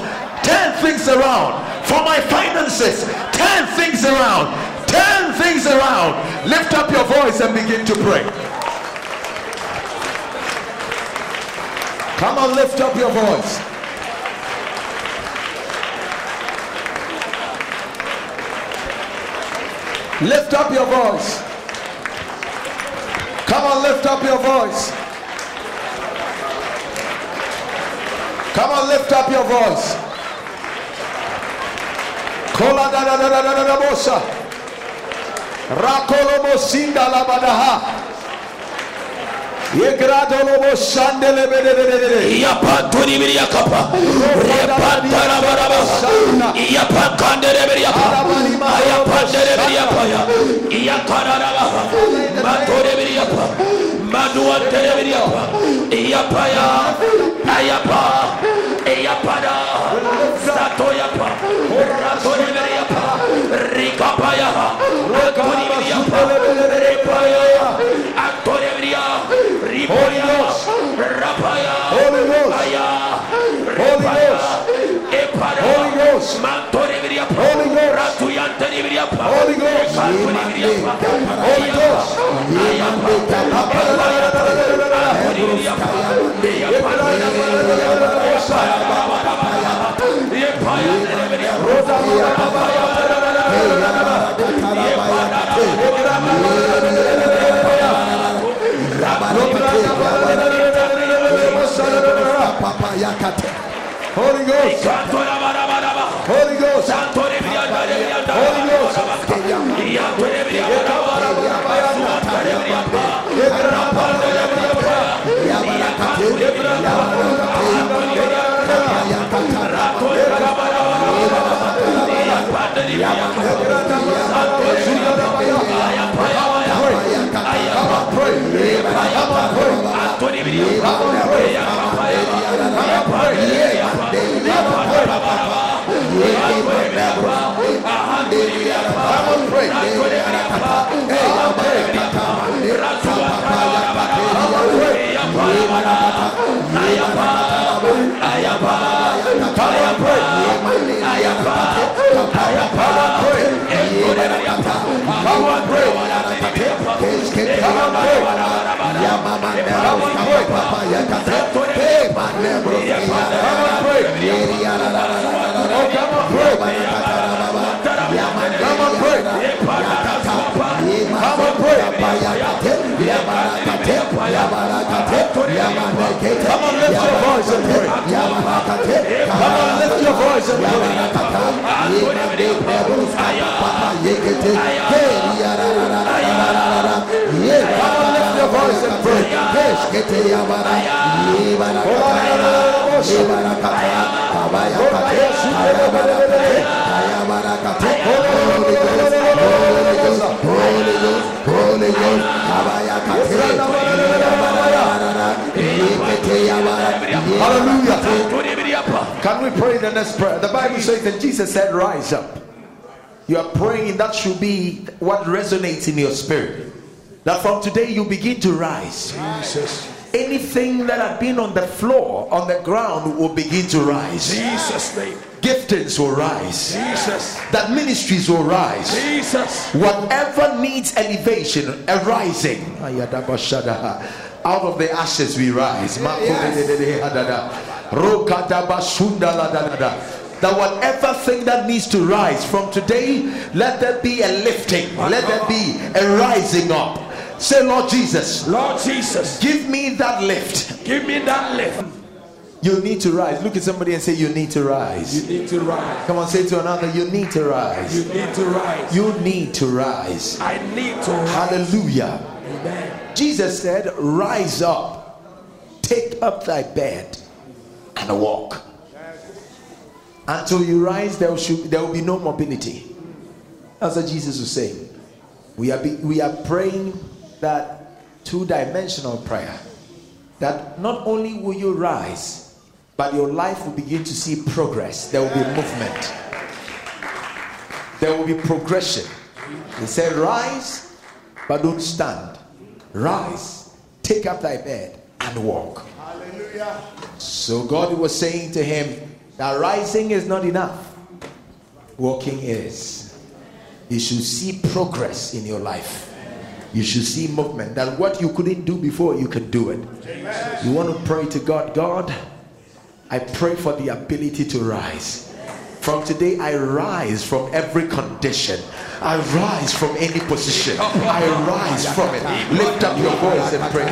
turn things around for my finances, turn things around, turn things around. Lift up your voice and begin to pray. Come on, lift up your voice. Lift up your voice. Come on, lift up your voice. Come on, lift up your voice. Kola da da da da da da bosa. Rakolo mosinda la badaha. Holy Ghost, Holy Ghost, Come on, pray. Hallelujah. Can we pray the next prayer? The Bible says that Jesus said, rise up. You are praying, that should be what resonates in your spirit. That from today you begin to rise. Jesus. Anything that had been on the floor, on the ground, will begin to rise. Jesus' name. Giftings will rise. Jesus. That ministries will rise. Jesus. Whatever needs elevation, a rising. Out of the ashes we rise. Yes. That whatever thing that needs to rise from today, let there be a lifting. Let there be a rising up. Say, Lord Jesus. Lord Jesus. Give me that lift. Give me that lift. You need to rise. Look at somebody and say, you need to rise. You need to rise. Come on, say to another, you need to rise. You need to rise. You need to rise. I need to rise. Hallelujah. Amen. Jesus said, rise up, take up thy bed and walk. Until you rise, there will be no mobility. That's what Jesus was saying. We are praying that two-dimensional prayer. That not only will you rise, but your life will begin to see progress. There will be movement. There will be progression. He said, rise, but don't stand. Rise, take up thy bed, and walk. Hallelujah. So God was saying to him that rising is not enough. Walking is. You should see progress in your life. You should see movement. That what you couldn't do before, you can do it. Amen. You want to pray to God. God, I pray for the ability to rise. From today, I rise from every condition. I rise from any position. I rise from it. Lift up your voice and pray.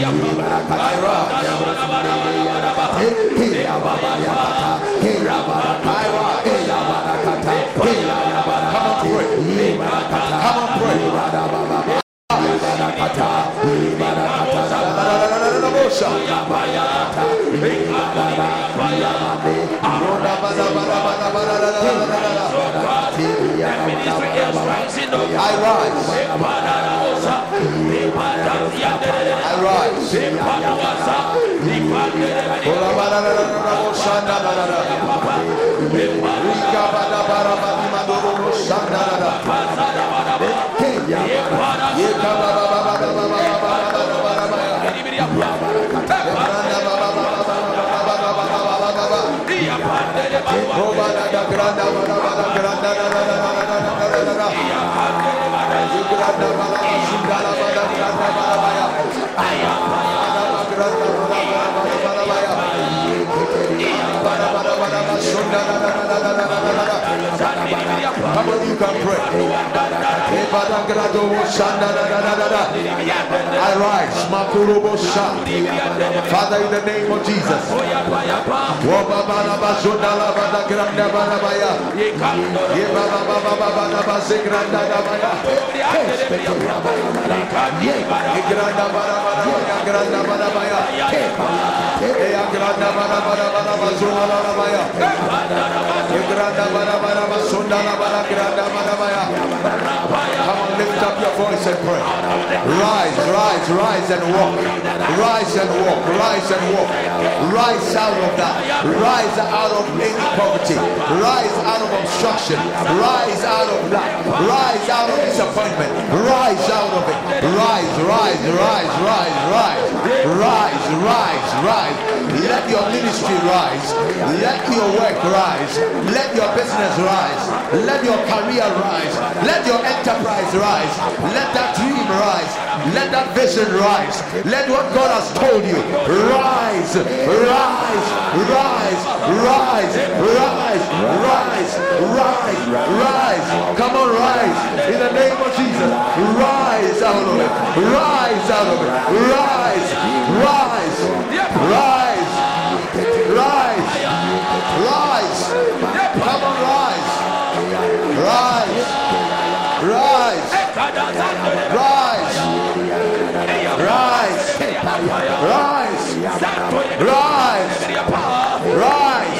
I rise, Makurubo Shah. Father, in the name of Jesus. Hey, Come on, lift up your voice and pray. Rise, rise, rise and walk. Rise and walk, rise and walk. Rise out of that. Rise out of any poverty. Rise out of obstruction. Rise out of that. Rise out of disappointment. Rise out of it. Rise, rise, rise, rise, rise. Rise, rise, rise. Let your ministry rise. Let your work rise. Let your business rise. Let your career rise. Let your enterprise rise. Let that dream rise. Let that vision rise. Let what God has told you rise. Rise. Rise. Rise. Rise. Rise. Rise. Rise. Come on, rise. In the name of Jesus. Rise out of it. Rise out of it. Rise. Rise. Rise. Rise. Rise. Come on, rise. Rise. Rise. Rise. Rise. Rise. Rise. Rise. Rise.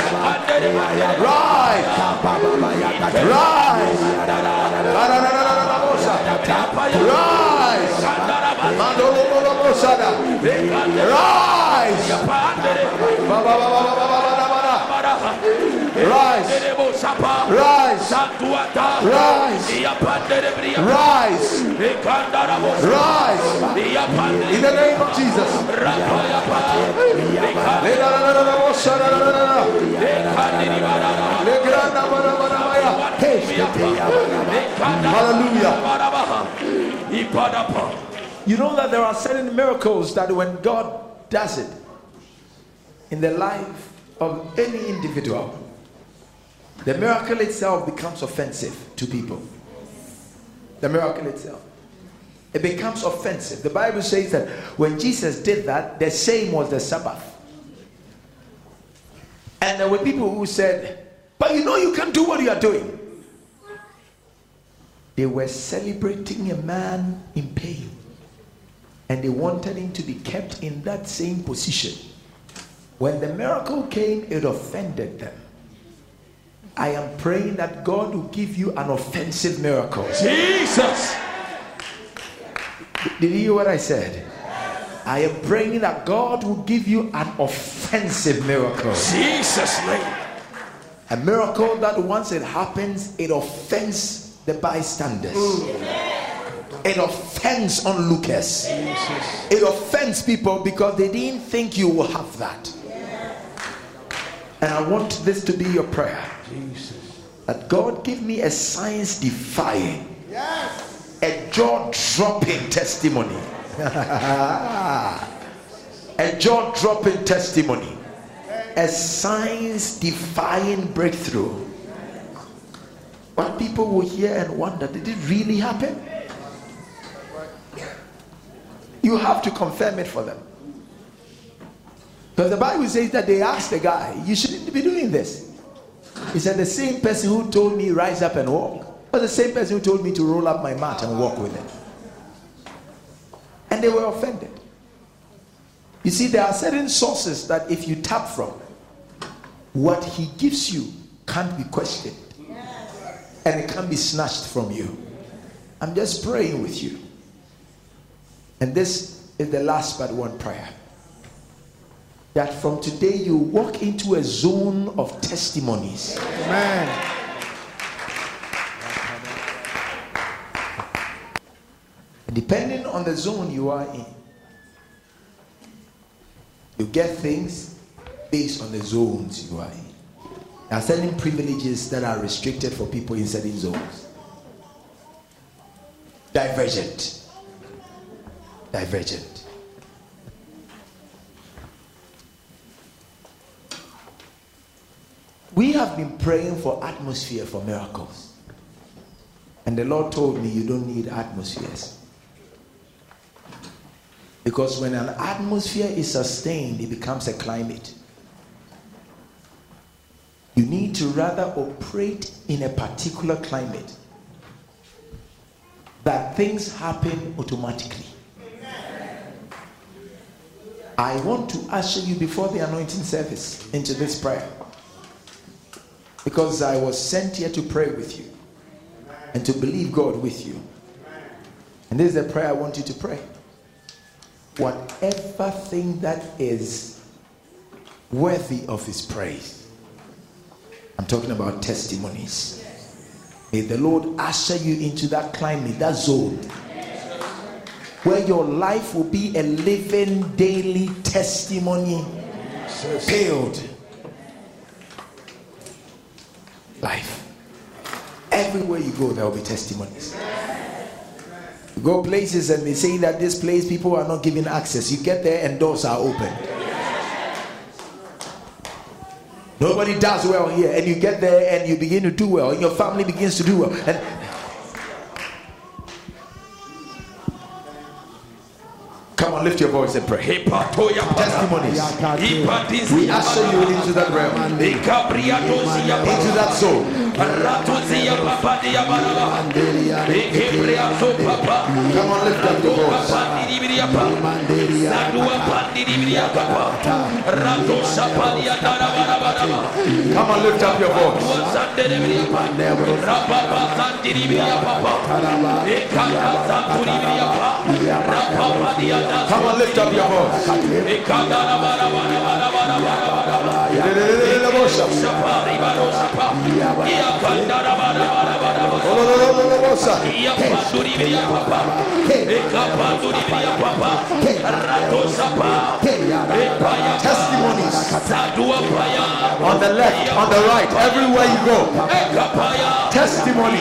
In the name of Jesus. Hallelujah. You know that there are certain miracles that when God does it in the life of any individual, the miracle itself becomes offensive to people. The miracle itself, it becomes offensive. The Bible says that when Jesus did that, the same was the Sabbath. And there were people who said, but you know you can't do what you are doing. They were celebrating a man in pain, and they wanted him to be kept in that same position. When the miracle came, it offended them. I am praying that God will give you an offensive miracle. Jesus! Did you hear what I said? I am praying that God will give you an offensive miracle. Jesus' name. A miracle that once it happens, it offends the bystanders. It offends onlookers. It offends people because they didn't think you will have that. And I want this to be your prayer. Jesus. That God give me a science-defying, a jaw-dropping testimony. A jaw-dropping testimony. A science-defying breakthrough. What people will hear and wonder, did it really happen? You have to confirm it for them. But the Bible says that they asked the guy, you shouldn't be doing this. He said, the same person who told me rise up and walk, or the same person who told me to roll up my mat and walk with it. And they were offended. You see, there are certain sources that if you tap from, what he gives you can't be questioned. And it can't be snatched from you. I'm just praying with you. And this is the last but one prayer. That from today you walk into a zone of testimonies. Amen. Depending on the zone you are in, you get things based on the zones you are in. There are certain privileges that are restricted for people in certain zones. Divergent. Divergent. We have been praying for atmosphere for miracles. And the Lord told me you don't need atmospheres. Because when an atmosphere is sustained, it becomes a climate. You need to rather operate in a particular climate. That things happen automatically. I want to usher you before the anointing service into this prayer. because I was sent here to pray with you and to believe God with you. And this is the prayer I want you to pray. Whatever thing that is worthy of his praise. I'm talking about testimonies. May the Lord usher you into that climate, that zone, where your life will be a living daily testimony, build life. Everywhere you go, there will be testimonies. You go places and they say that this place people are not given access. You get there and doors are open. Nobody does well here, and you get there and you begin to do well, and your family begins to do well. And come on, lift your voice and pray. Testimonies. We usher you into that realm, into that soul. Come on, lift up your voice. Come on, lift up your voice. Come on, lift up your voice. Testimonies on the left, on the right, everywhere you go. Testimonies.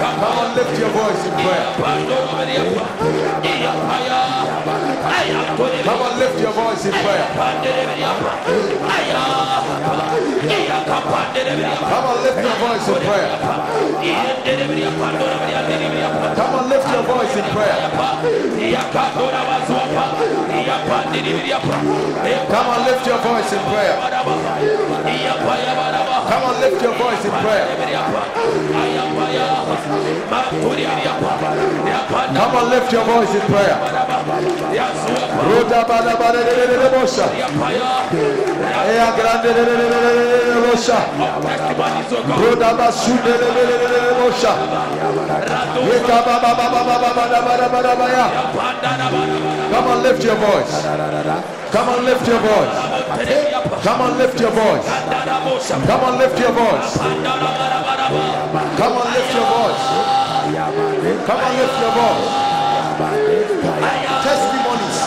Come on, lift your voice in prayer. Come on, lift your voice in prayer. Come on, lift your voice in prayer. Come on, lift your voice in prayer. Come on, lift your voice in prayer. Come on, lift your voice in prayer. Come on, lift your voice in prayer. Come on, lift your voice. Come on, lift your voice. Come on, lift your voice. Come on, lift your voice. Come on, lift your voice. Come on, lift your voice. Testimonies.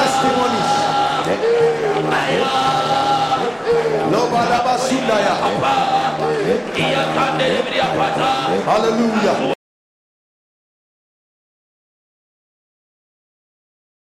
Testimonies. Hallelujah.